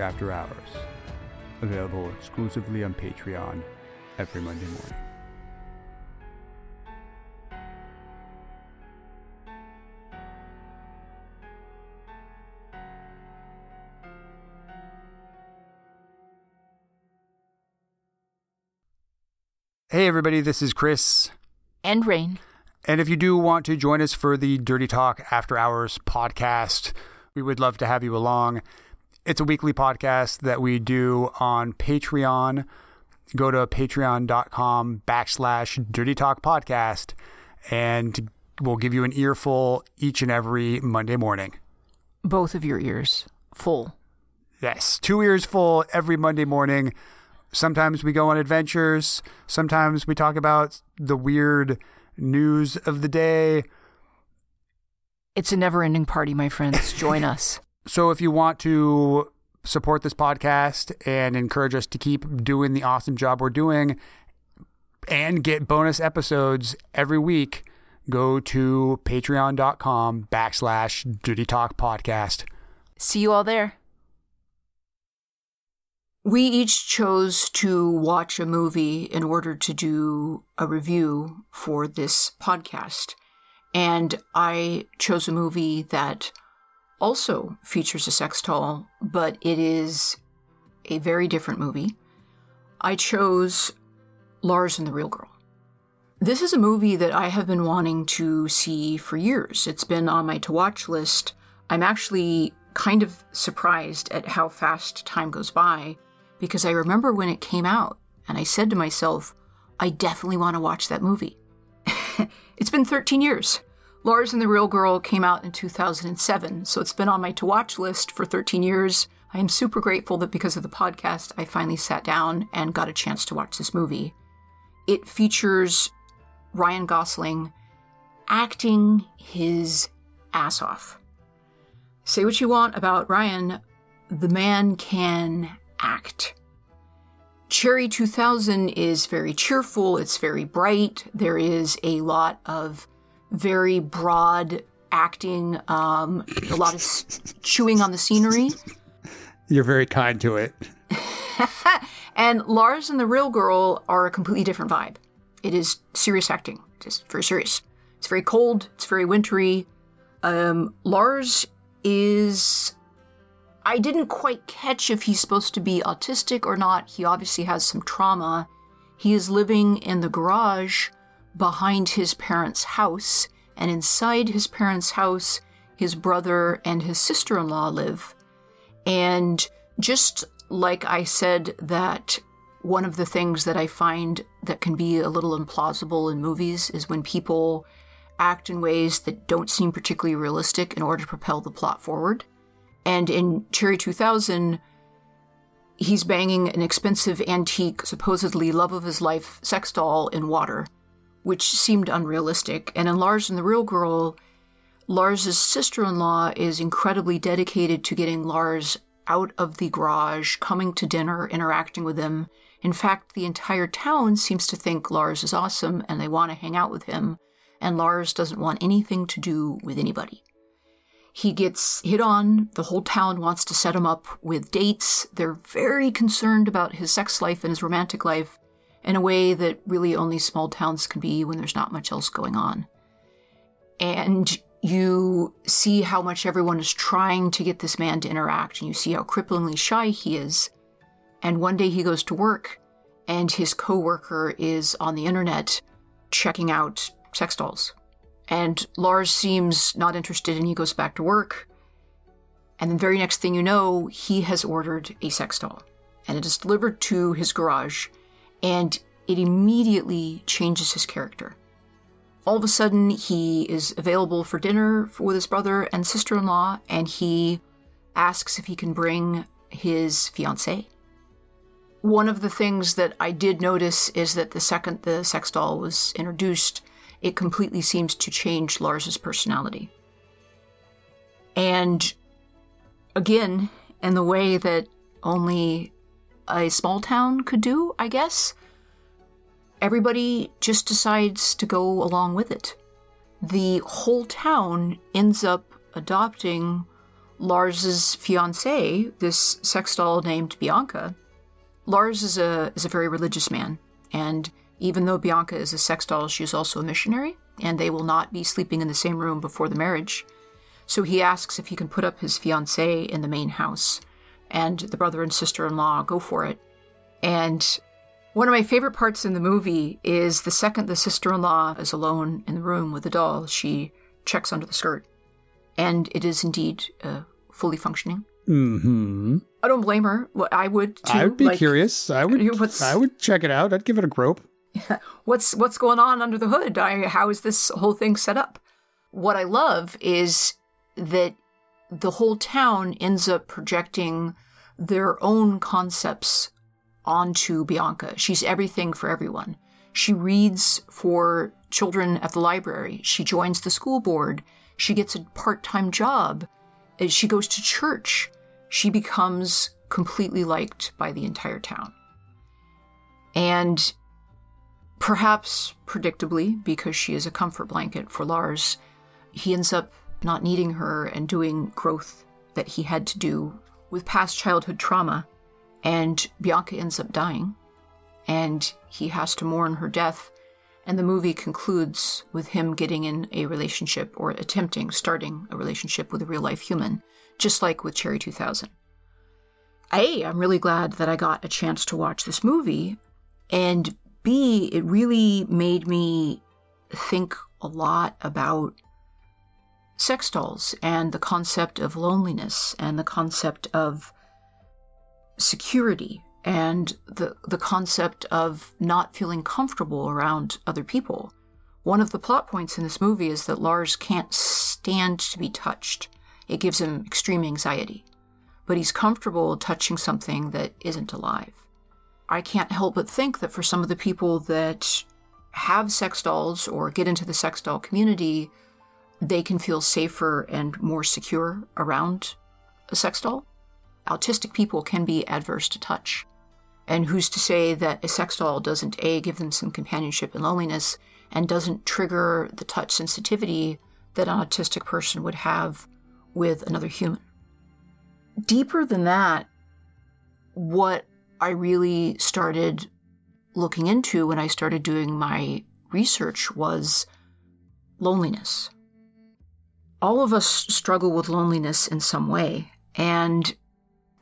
After Hours, available exclusively on Patreon every Monday morning. Hey everybody, this is Chris. And Rain. And if you do want to join us for the Dirty Talk After Hours podcast, we would love to have you along. It's a weekly podcast that we do on Patreon. Go to patreon.com/Dirty Talk Podcast, and we'll give you an earful each and every Monday morning. Both of your ears full. Yes, 2 ears full every Monday morning. Sometimes we go on adventures. Sometimes we talk about the weird news of the day. It's a never-ending party, my friends. Join us. So if you want to support this podcast and encourage us to keep doing the awesome job we're doing and get bonus episodes every week, go to patreon.com/Dirty Talk Podcast. See you all there. We each chose to watch a movie in order to do a review for this podcast. And I chose a movie that also features a sex doll, but it is a very different movie. I chose Lars and the Real Girl. This is a movie that I have been wanting to see for years. It's been on my to-watch list. I'm actually kind of surprised at how fast time goes by, because I remember when it came out and I said to myself, I definitely want to watch that movie. It's been 13 years. Lars and the Real Girl came out in 2007, so it's been on my to-watch list for 13 years. I am super grateful that because of the podcast, I finally sat down and got a chance to watch this movie. It features Ryan Gosling acting his ass off. Say what you want about Ryan, the man can act. Cherry 2000 is very cheerful, it's very bright, there is a lot of very broad acting, a lot of chewing on the scenery. You're very kind to it. And Lars and the Real Girl are a completely different vibe. It is serious acting, just very serious. It's very cold, it's very wintry. Lars is... I didn't quite catch if he's supposed to be autistic or not. He obviously has some trauma. He is living in the garage behind his parents' house, and inside his parents' house, his brother and his sister-in-law live. And just like I said, that one of the things that I find that can be a little implausible in movies is when people act in ways that don't seem particularly realistic in order to propel the plot forward. And in Cherry 2000, he's banging an expensive antique, supposedly love of his life, sex doll in water, which seemed unrealistic. And in Lars and the Real Girl, Lars's sister-in-law is incredibly dedicated to getting Lars out of the garage, coming to dinner, interacting with him. In fact, the entire town seems to think Lars is awesome and they want to hang out with him. And Lars doesn't want anything to do with anybody. He gets hit on. The whole town wants to set him up with dates. They're very concerned about his sex life and his romantic life in a way that really only small towns can be when there's not much else going on. And you see how much everyone is trying to get this man to interact, and you see how cripplingly shy he is. And one day he goes to work, and his coworker is on the internet checking out sex dolls. And Lars seems not interested, and he goes back to work. And the very next thing you know, he has ordered a sex doll. And it is delivered to his garage. And it immediately changes his character. All of a sudden, he is available for dinner with his brother and sister-in-law. And he asks if he can bring his fiancée. One of the things that I did notice is that the second the sex doll was introduced, it completely seems to change Lars's personality. And again, in the way that only a small town could do, I guess, everybody just decides to go along with it. The whole town ends up adopting Lars's fiancée, this sex doll named Bianca. Lars is a very religious man, and even though Bianca is a sex doll, she is also a missionary, and they will not be sleeping in the same room before the marriage. So he asks if he can put up his fiancée in the main house, and the brother and sister-in-law go for it. And one of my favorite parts in the movie is the second the sister-in-law is alone in the room with the doll, she checks under the skirt, and it is indeed fully functioning. Mm-hmm. I don't blame her. I would, too. I would be curious. I would check it out. I'd give it a grope. What's going on under the hood? How is this whole thing set up? What I love is that the whole town ends up projecting their own concepts onto Bianca. She's everything for everyone. She reads for children at the library. She joins the school board. She gets a part-time job. She goes to church. She becomes completely liked by the entire town. And perhaps predictably, because she is a comfort blanket for Lars, he ends up not needing her and doing growth that he had to do with past childhood trauma. And Bianca ends up dying, and he has to mourn her death. And the movie concludes with him getting in a relationship, or starting a relationship with a real-life human, just like with Cherry 2000. A, I'm really glad that I got a chance to watch this movie, and B, it really made me think a lot about sex dolls and the concept of loneliness and the concept of security and the concept of not feeling comfortable around other people. One of the plot points in this movie is that Lars can't stand to be touched. It gives him extreme anxiety, but he's comfortable touching something that isn't alive. I can't help but think that for some of the people that have sex dolls or get into the sex doll community, they can feel safer and more secure around a sex doll. Autistic people can be adverse to touch. And who's to say that a sex doll doesn't, A, give them some companionship and loneliness, and doesn't trigger the touch sensitivity that an autistic person would have with another human. Deeper than that, what I really started looking into when I started doing my research was loneliness. All of us struggle with loneliness in some way. And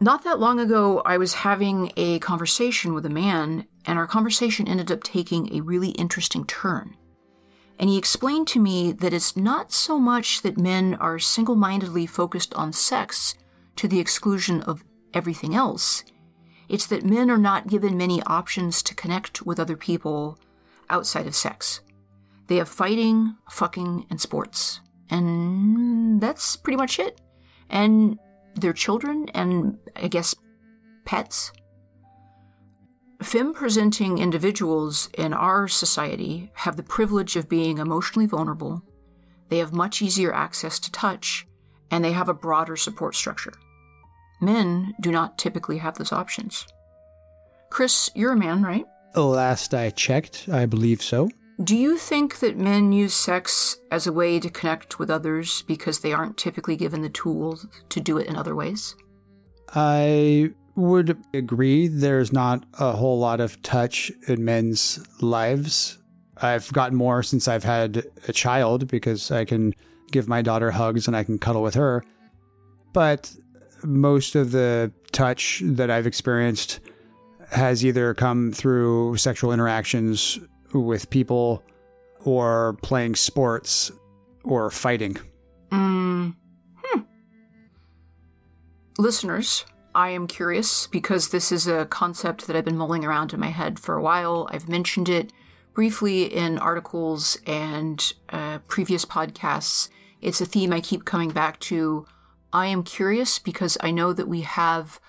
not that long ago, I was having a conversation with a man, and our conversation ended up taking a really interesting turn. And he explained to me that it's not so much that men are single-mindedly focused on sex to the exclusion of everything else. It's that men are not given many options to connect with other people outside of sex. They have fighting, fucking, and sports. And that's pretty much it. And their children and, I guess, pets. Femme-presenting individuals in our society have the privilege of being emotionally vulnerable. They have much easier access to touch, and they have a broader support structure. Men do not typically have those options. Chris, you're a man, right? Last I checked, I believe so. Do you think that men use sex as a way to connect with others because they aren't typically given the tools to do it in other ways? I would agree there's not a whole lot of touch in men's lives. I've gotten more since I've had a child because I can give my daughter hugs and I can cuddle with her. But most of the touch that I've experienced has either come through sexual interactions with people or playing sports or fighting. Listeners, I am curious because this is a concept that I've been mulling around in my head for a while. I've mentioned it briefly in articles and previous podcasts. It's a theme I keep coming back to. I am curious because I know that we have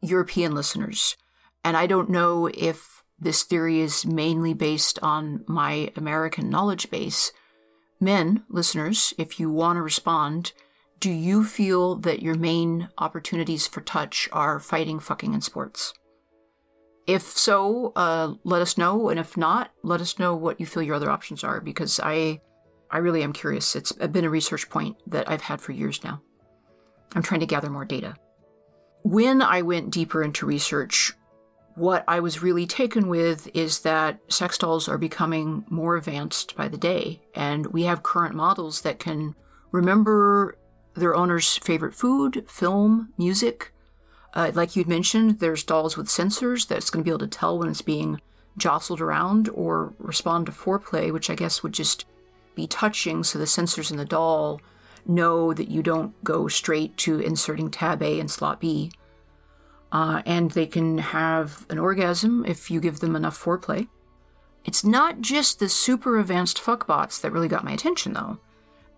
European listeners, and I don't know if this theory is mainly based on my American knowledge base. Men, listeners, if you want to respond, do you feel that your main opportunities for touch are fighting, fucking, and sports? If so, let us know. And if not, let us know what you feel your other options are, because I really am curious. It's been a research point that I've had for years now. I'm trying to gather more data. When I went deeper into research, what I was really taken with is that sex dolls are becoming more advanced by the day, and we have current models that can remember their owner's favorite food, film, music. Like you'd mentioned, there's dolls with sensors that's going to be able to tell when it's being jostled around or respond to foreplay, which I guess would just be touching, so the sensors in the doll know that you don't go straight to inserting tab A and slot B. And they can have an orgasm if you give them enough foreplay. It's not just the super advanced fuckbots that really got my attention, though.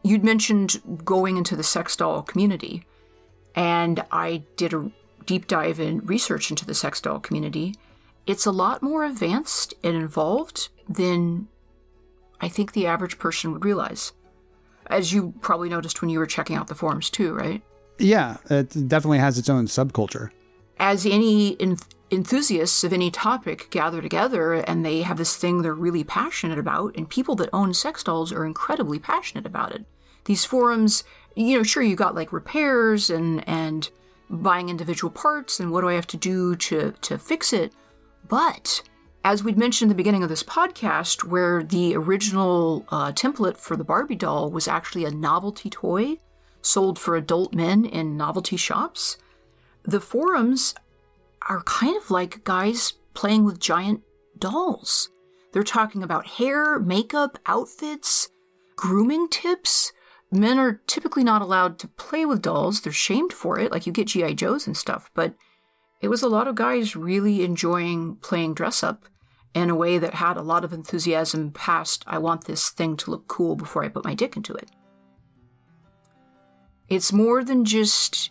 You'd mentioned going into the sex doll community, and I did a deep dive in research into the sex doll community. It's a lot more advanced and involved than I think the average person would realize, as you probably noticed when you were checking out the forums too, right? Yeah, it definitely has its own subculture. As any enthusiasts of any topic gather together and they have this thing they're really passionate about, and people that own sex dolls are incredibly passionate about it. These forums, you know, sure, you got like repairs and buying individual parts and what do I have to do to fix it? But as we'd mentioned in the beginning of this podcast, where the original template for the Barbie doll was actually a novelty toy sold for adult men in novelty shops, the forums are kind of like guys playing with giant dolls. They're talking about hair, makeup, outfits, grooming tips. men are typically not allowed to play with dolls. They're shamed for it. Like, you get G.I. Joes and stuff. But it was a lot of guys really enjoying playing dress-up in a way that had a lot of enthusiasm past, I want this thing to look cool before I put my dick into it. It's more than just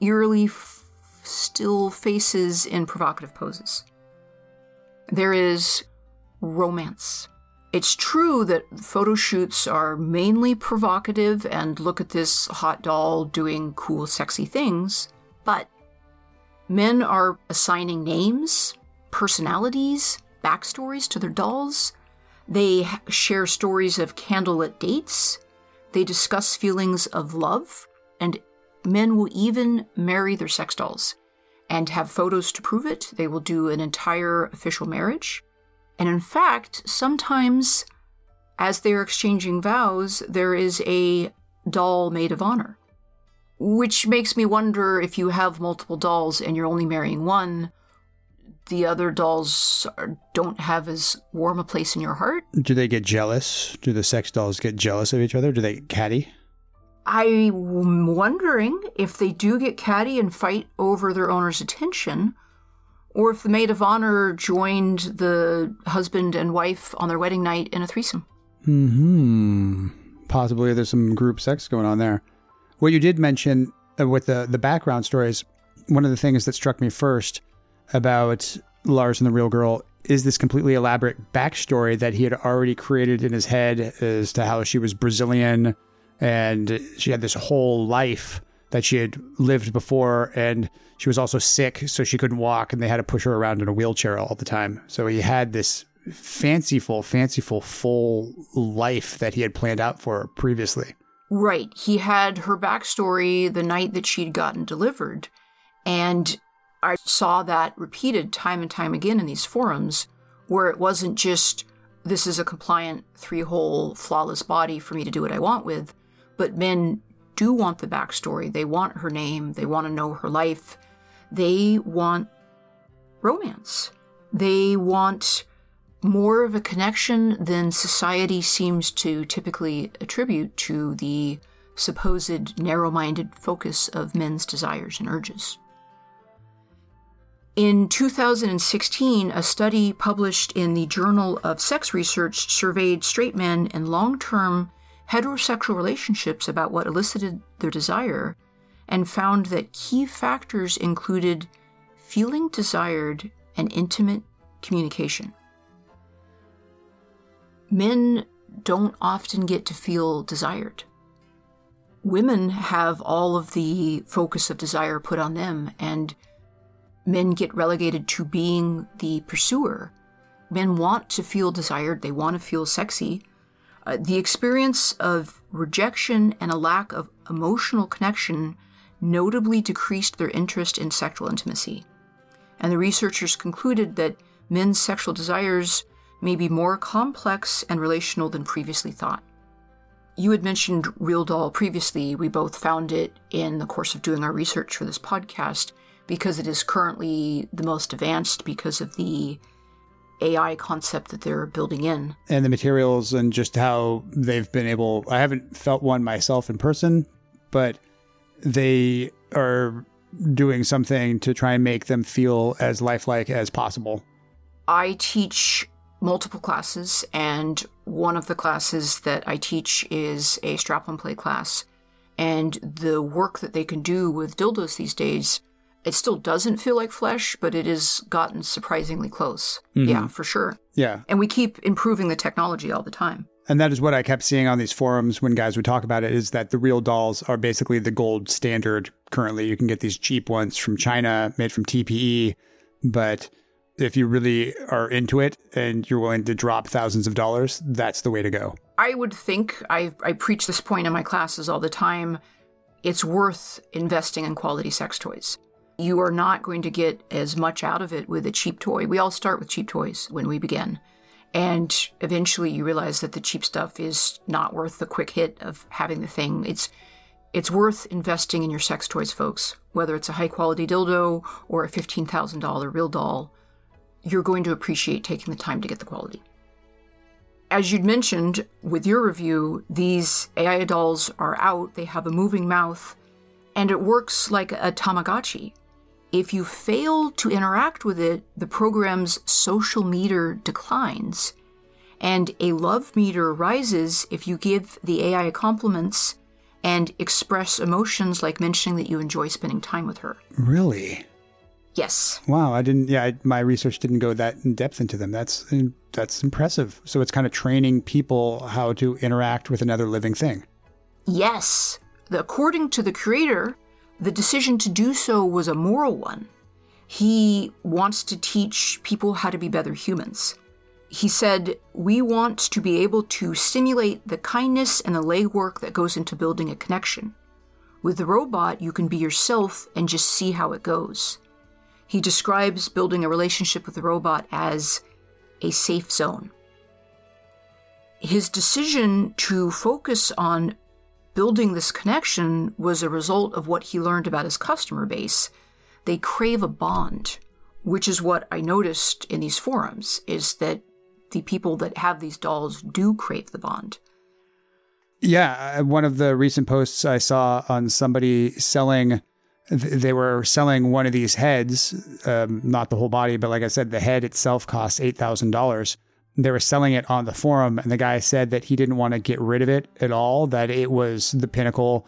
eerily still faces in provocative poses. There is romance. It's true that photo shoots are mainly provocative and look at this hot doll doing cool, sexy things, but men are assigning names, personalities, backstories to their dolls. They share stories of candlelit dates. They discuss feelings of love, and men will even marry their sex dolls and have photos to prove it. They will do an entire official marriage. And in fact, sometimes as they're exchanging vows, there is a doll maid of honor, which makes me wonder, if you have multiple dolls and you're only marrying one, the other dolls don't have as warm a place in your heart. Do they get jealous? Do the sex dolls get jealous of each other? Do they catty? I'm wondering if they do get catty and fight over their owner's attention, or if the maid of honor joined the husband and wife on their wedding night in a threesome. Mm-hmm. Possibly there's some group sex going on there. What you did mention with the background stories, one of the things that struck me first about Lars and the Real Girl is this completely elaborate backstory that he had already created in his head as to how she was Brazilian and she had this whole life that she had lived before, and she was also sick, so she couldn't walk, and they had to push her around in a wheelchair all the time. So he had this fanciful, full life that he had planned out for her previously. Right. He had her backstory the night that she'd gotten delivered, and I saw that repeated time and time again in these forums, where it wasn't just, this is a compliant, three-hole, flawless body for me to do what I want with, but men do want the backstory. They want her name. They want to know her life. They want romance. They want more of a connection than society seems to typically attribute to the supposed narrow-minded focus of men's desires and urges. In 2016, a study published in the Journal of Sex Research surveyed straight men in long-term heterosexual relationships about what elicited their desire, and found that key factors included feeling desired and intimate communication. Men don't often get to feel desired. Women have all of the focus of desire put on them, and men get relegated to being the pursuer. Men want to feel desired. They want to feel sexy. The experience of rejection and a lack of emotional connection notably decreased their interest in sexual intimacy. And the researchers concluded that men's sexual desires may be more complex and relational than previously thought. You had mentioned Real Doll previously. We both found it in the course of doing our research for this podcast, because it is currently the most advanced because of the AI concept that they're building in. And the materials and just how they've been able, I haven't felt one myself in person, but they are doing something to try and make them feel as lifelike as possible. I teach multiple classes, and one of the classes that I teach is a strap-on play class. And the work that they can do with dildos these days, it still doesn't feel like flesh, but it has gotten surprisingly close. Mm-hmm. Yeah, for sure. Yeah. And we keep improving the technology all the time. And that is what I kept seeing on these forums when guys would talk about it, is that the real dolls are basically the gold standard currently. You can get these cheap ones from China, made from TPE. But if you really are into it and you're willing to drop thousands of dollars, that's the way to go. I would think, I preach this point in my classes all the time, it's worth investing in quality sex toys. You are not going to get as much out of it with a cheap toy. We all start with cheap toys when we begin. And eventually you realize that the cheap stuff is not worth the quick hit of having the thing. It's worth investing in your sex toys, folks. Whether it's a high-quality dildo or a $15,000 real doll, you're going to appreciate taking the time to get the quality. As you'd mentioned with your review, these AI dolls are out, they have a moving mouth, and it works like a Tamagotchi. If you fail to interact with it, the program's social meter declines, and a love meter rises if you give the AI compliments and express emotions like mentioning that you enjoy spending time with her. Really? Yes. Wow, I didn't. Yeah, my research didn't go that in depth into them. That's impressive. So it's kind of training people how to interact with another living thing. Yes. According to the creator, the decision to do so was a moral one. He wants to teach people how to be better humans. He said, "We want to be able to stimulate the kindness and the legwork that goes into building a connection. With the robot, you can be yourself and just see how it goes." He describes building a relationship with the robot as a safe zone. His decision to focus on building this connection was a result of what he learned about his customer base. They crave a bond, which is what I noticed in these forums, is that the people that have these dolls do crave the bond. Yeah, one of the recent posts I saw on somebody selling... They were selling one of these heads, not the whole body, but like I said, the head itself costs $8,000. They were selling it on the forum, and the guy said that he didn't want to get rid of it at all, that it was the pinnacle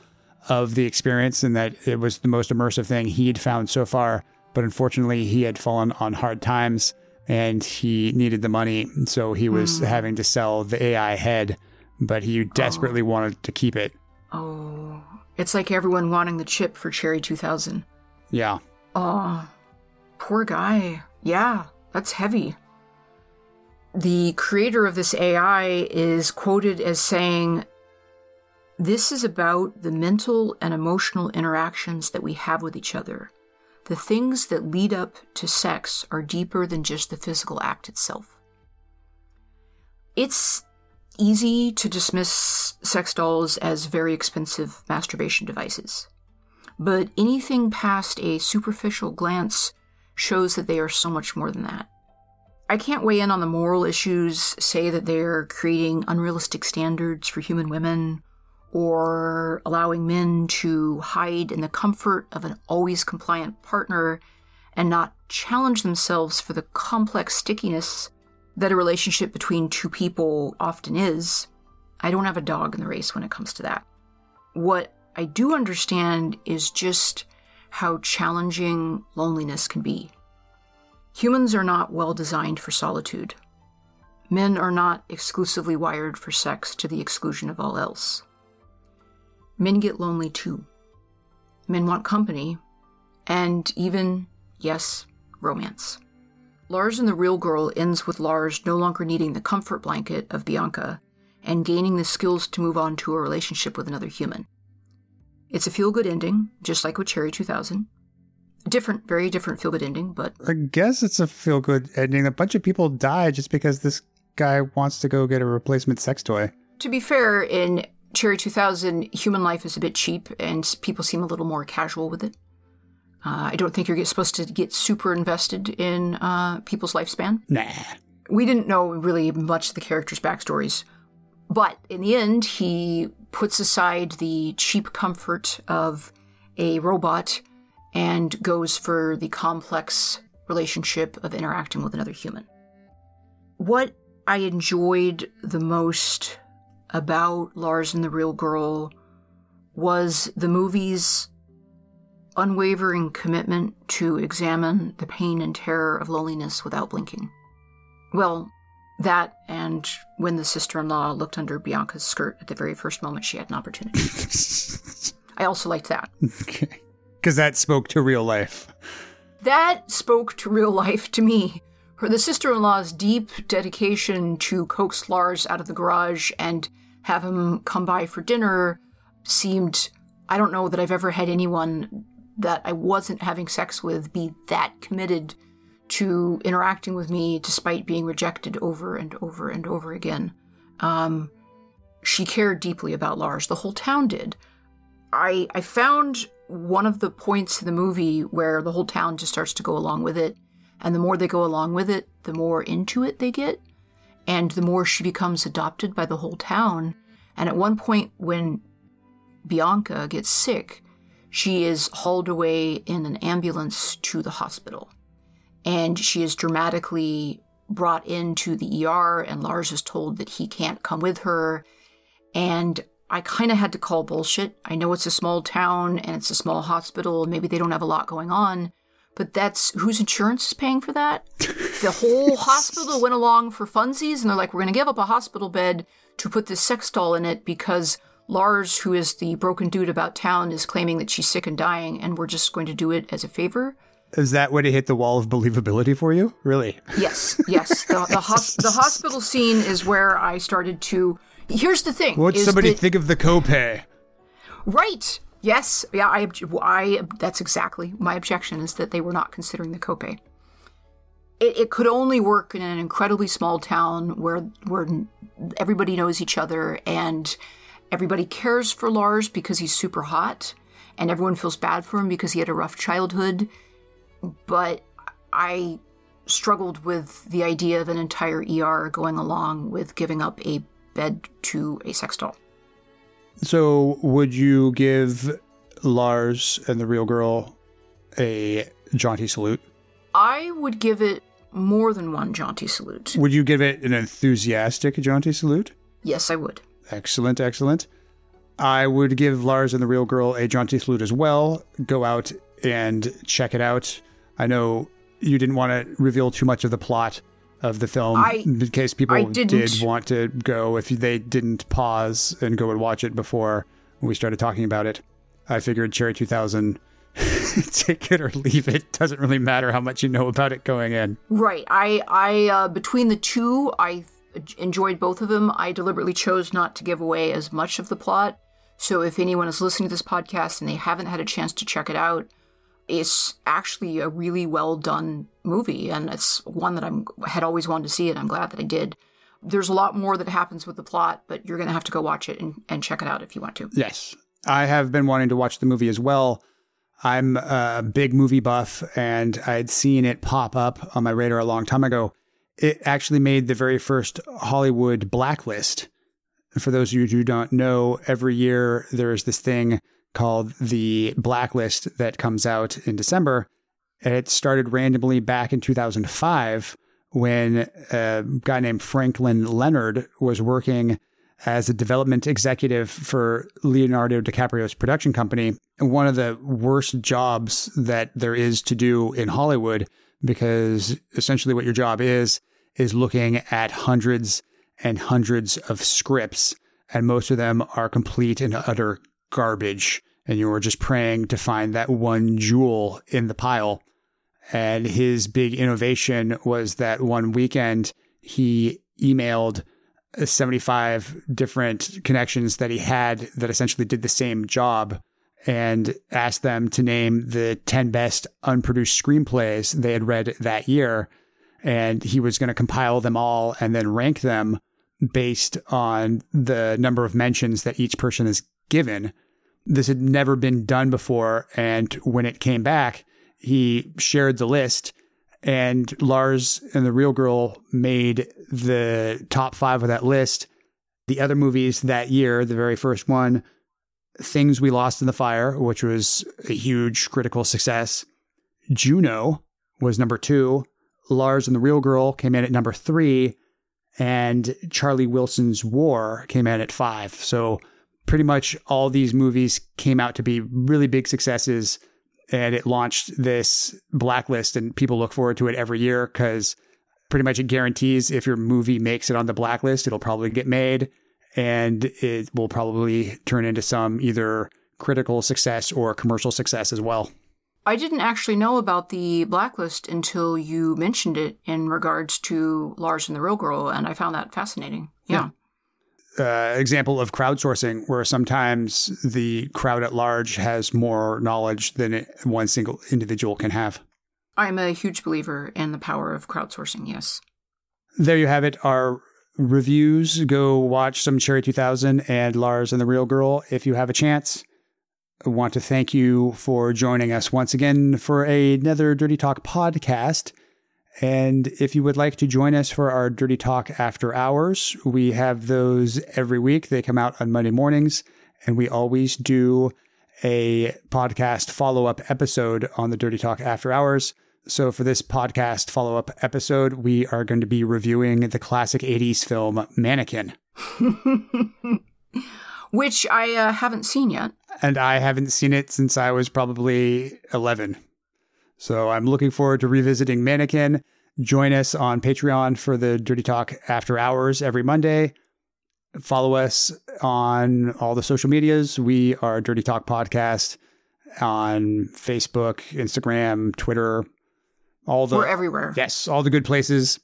of the experience and that it was the most immersive thing he'd found so far. But unfortunately, he had fallen on hard times and he needed the money, so he was having to sell the AI head, but he desperately wanted to keep it. Oh... It's like everyone wanting the chip for Cherry 2000. Yeah. Oh, poor guy. Yeah, that's heavy. The creator of this AI is quoted as saying, "This is about the mental and emotional interactions that we have with each other. The things that lead up to sex are deeper than just the physical act itself." It's easy to dismiss sex dolls as very expensive masturbation devices, but anything past a superficial glance shows that they are so much more than that. I can't weigh in on the moral issues, say that they're creating unrealistic standards for human women or allowing men to hide in the comfort of an always compliant partner and not challenge themselves for the complex stickiness that a relationship between two people often is. I don't have a dog in the race when it comes to that. What I do understand is just how challenging loneliness can be. Humans are not well designed for solitude. Men are not exclusively wired for sex to the exclusion of all else. Men get lonely too. Men want company, and even, yes, romance. Lars and the Real Girl ends with Lars no longer needing the comfort blanket of Bianca and gaining the skills to move on to a relationship with another human. It's a feel-good ending, just like with Cherry 2000. Different, very different feel-good ending, but... I guess it's a feel-good ending. A bunch of people die just because this guy wants to go get a replacement sex toy. To be fair, in Cherry 2000, human life is a bit cheap and people seem a little more casual with it. I don't think you're supposed to get super invested in people's lifespan. Nah. We didn't know really much of the characters' backstories. But in the end, he puts aside the cheap comfort of a robot and goes for the complex relationship of interacting with another human. What I enjoyed the most about Lars and the Real Girl was the movie's unwavering commitment to examine the pain and terror of loneliness without blinking. Well, that and when the sister-in-law looked under Bianca's skirt at the very first moment she had an opportunity. I also liked that. Okay. Because that spoke to real life. That spoke to real life to me. The sister-in-law's deep dedication to coax Lars out of the garage and have him come by for dinner seemed... I don't know that I've ever had anyone that I wasn't having sex with be that committed to interacting with me despite being rejected over and over and over again. She cared deeply about Lars. The whole town did. I found one of the points in the movie where the whole town just starts to go along with it. And the more they go along with it, the more into it they get. and the more she becomes adopted by the whole town. And at one point when Bianca gets sick, she is hauled away in an ambulance to the hospital. And she is dramatically brought into the ER, and Lars is told that he can't come with her. And I kind of had to call bullshit. I know it's a small town and it's a small hospital. Maybe they don't have a lot going on, but that's whose insurance is paying for that. The whole hospital went along for funsies, and they're like, we're going to give up a hospital bed to put this sex doll in it because Lars, who is the broken dude about town, is claiming that she's sick and dying, and we're just going to do it as a favor. Is that where it hit the wall of believability for you? Really? Yes, yes. The hospital scene is where I started to... Here's the thing. What'd somebody think of the copay? Right. Yes. Yeah, I that's exactly my objection, is that they were not considering the copay. It could only work in an incredibly small town where everybody knows each other and everybody cares for Lars because he's super hot, and everyone feels bad for him because he had a rough childhood. But I struggled with the idea of an entire ER going along with giving up a bed to a sex doll. So would you give Lars and the Real Girl a jaunty salute? I would give it more than one jaunty salute. Would you give it an enthusiastic jaunty salute? Yes, I would. Excellent, excellent. I would give Lars and the Real Girl a jaunty salute as well. Go out and check it out. I know you didn't want to reveal too much of the plot of the film in case people did want to go, if they didn't pause and go and watch it before we started talking about it. I figured Cherry 2000, take it or leave it. Doesn't really matter how much you know about it going in. Right. I between the two, I enjoyed both of them. I deliberately chose not to give away as much of the plot. So if anyone is listening to this podcast and they haven't had a chance to check it out, it's actually a really well-done movie, and it's one that I had always wanted to see, and I'm glad that I did. There's a lot more that happens with the plot, but you're going to have to go watch it and check it out if you want to. Yes. I have been wanting to watch the movie as well. I'm a big movie buff, and I'd seen it pop up on my radar a long time ago. It actually made the very first Hollywood blacklist. For those of you who don't know, every year there is this thing called the Blacklist that comes out in December. And it started randomly back in 2005 when a guy named Franklin Leonard was working as a development executive for Leonardo DiCaprio's production company. One of the worst jobs that there is to do in Hollywood, because essentially what your job is looking at hundreds and hundreds of scripts, and most of them are complete and utter garbage. And you were just praying to find that one jewel in the pile. And his big innovation was that one weekend he emailed 75 different connections that he had that essentially did the same job, and asked them to name the 10 best unproduced screenplays they had read that year. And he was going to compile them all and then rank them based on the number of mentions that each person is given. This had never been done before, and when it came back, he shared the list, and Lars and the Real Girl made the top 5 of that list. The other movies that year, the very first one, Things We Lost in the Fire, which was a huge critical success. Juno was number 2. Lars and the Real Girl came in at number 3, and Charlie Wilson's War came in at 5. So pretty much all these movies came out to be really big successes, and it launched this blacklist, and people look forward to it every year because pretty much it guarantees if your movie makes it on the blacklist, it'll probably get made, and it will probably turn into some either critical success or commercial success as well. I didn't actually know about the blacklist until you mentioned it in regards to Lars and the Real Girl, and I found that fascinating. Yeah. Example of crowdsourcing, where sometimes the crowd at large has more knowledge than one single individual can have. I'm a huge believer in the power of crowdsourcing, yes. There you have it, our reviews. Go watch some Cherry 2000 and Lars and the Real Girl if you have a chance. I want to thank you for joining us once again for another Dirty Talk podcast. And if you would like to join us for our Dirty Talk After Hours, we have those every week. They come out on Monday mornings, and we always do a podcast follow-up episode on the Dirty Talk After Hours. So for this podcast follow-up episode, we are going to be reviewing the classic 80s film Mannequin. Which I haven't seen yet. And I haven't seen it since I was probably 11. So I'm looking forward to revisiting Mannequin. Join us on Patreon for the Dirty Talk After Hours every Monday. Follow us on all the social medias. We are Dirty Talk Podcast on Facebook, Instagram, Twitter. We're everywhere. Yes, all the good places.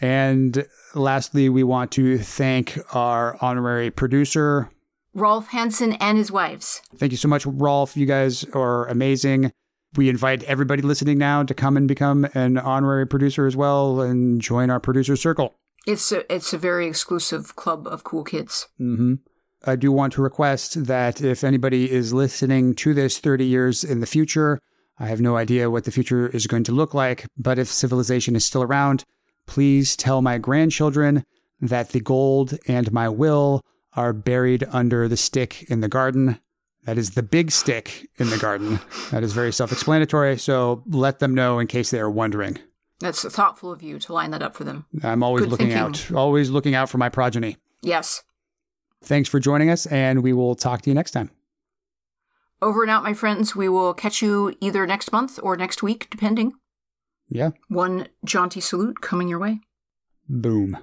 And lastly, we want to thank our honorary producer, Rolf Hansen, and his wives. Thank you so much, Rolf. You guys are amazing. We invite everybody listening now to come and become an honorary producer as well and join our producer circle. It's a very exclusive club of cool kids. Mm-hmm. I do want to request that if anybody is listening to this 30 years in the future, I have no idea what the future is going to look like, but if civilization is still around, please tell my grandchildren that the gold and my will are buried under the stick in the garden. That is the big stick in the garden. That is very self-explanatory, so let them know in case they are wondering. That's thoughtful of you to line that up for them. I'm always always looking out for my progeny. Yes. Thanks for joining us, and we will talk to you next time. Over and out, my friends. We will catch you either next month or next week, depending. Yeah. One jaunty salute coming your way. Boom.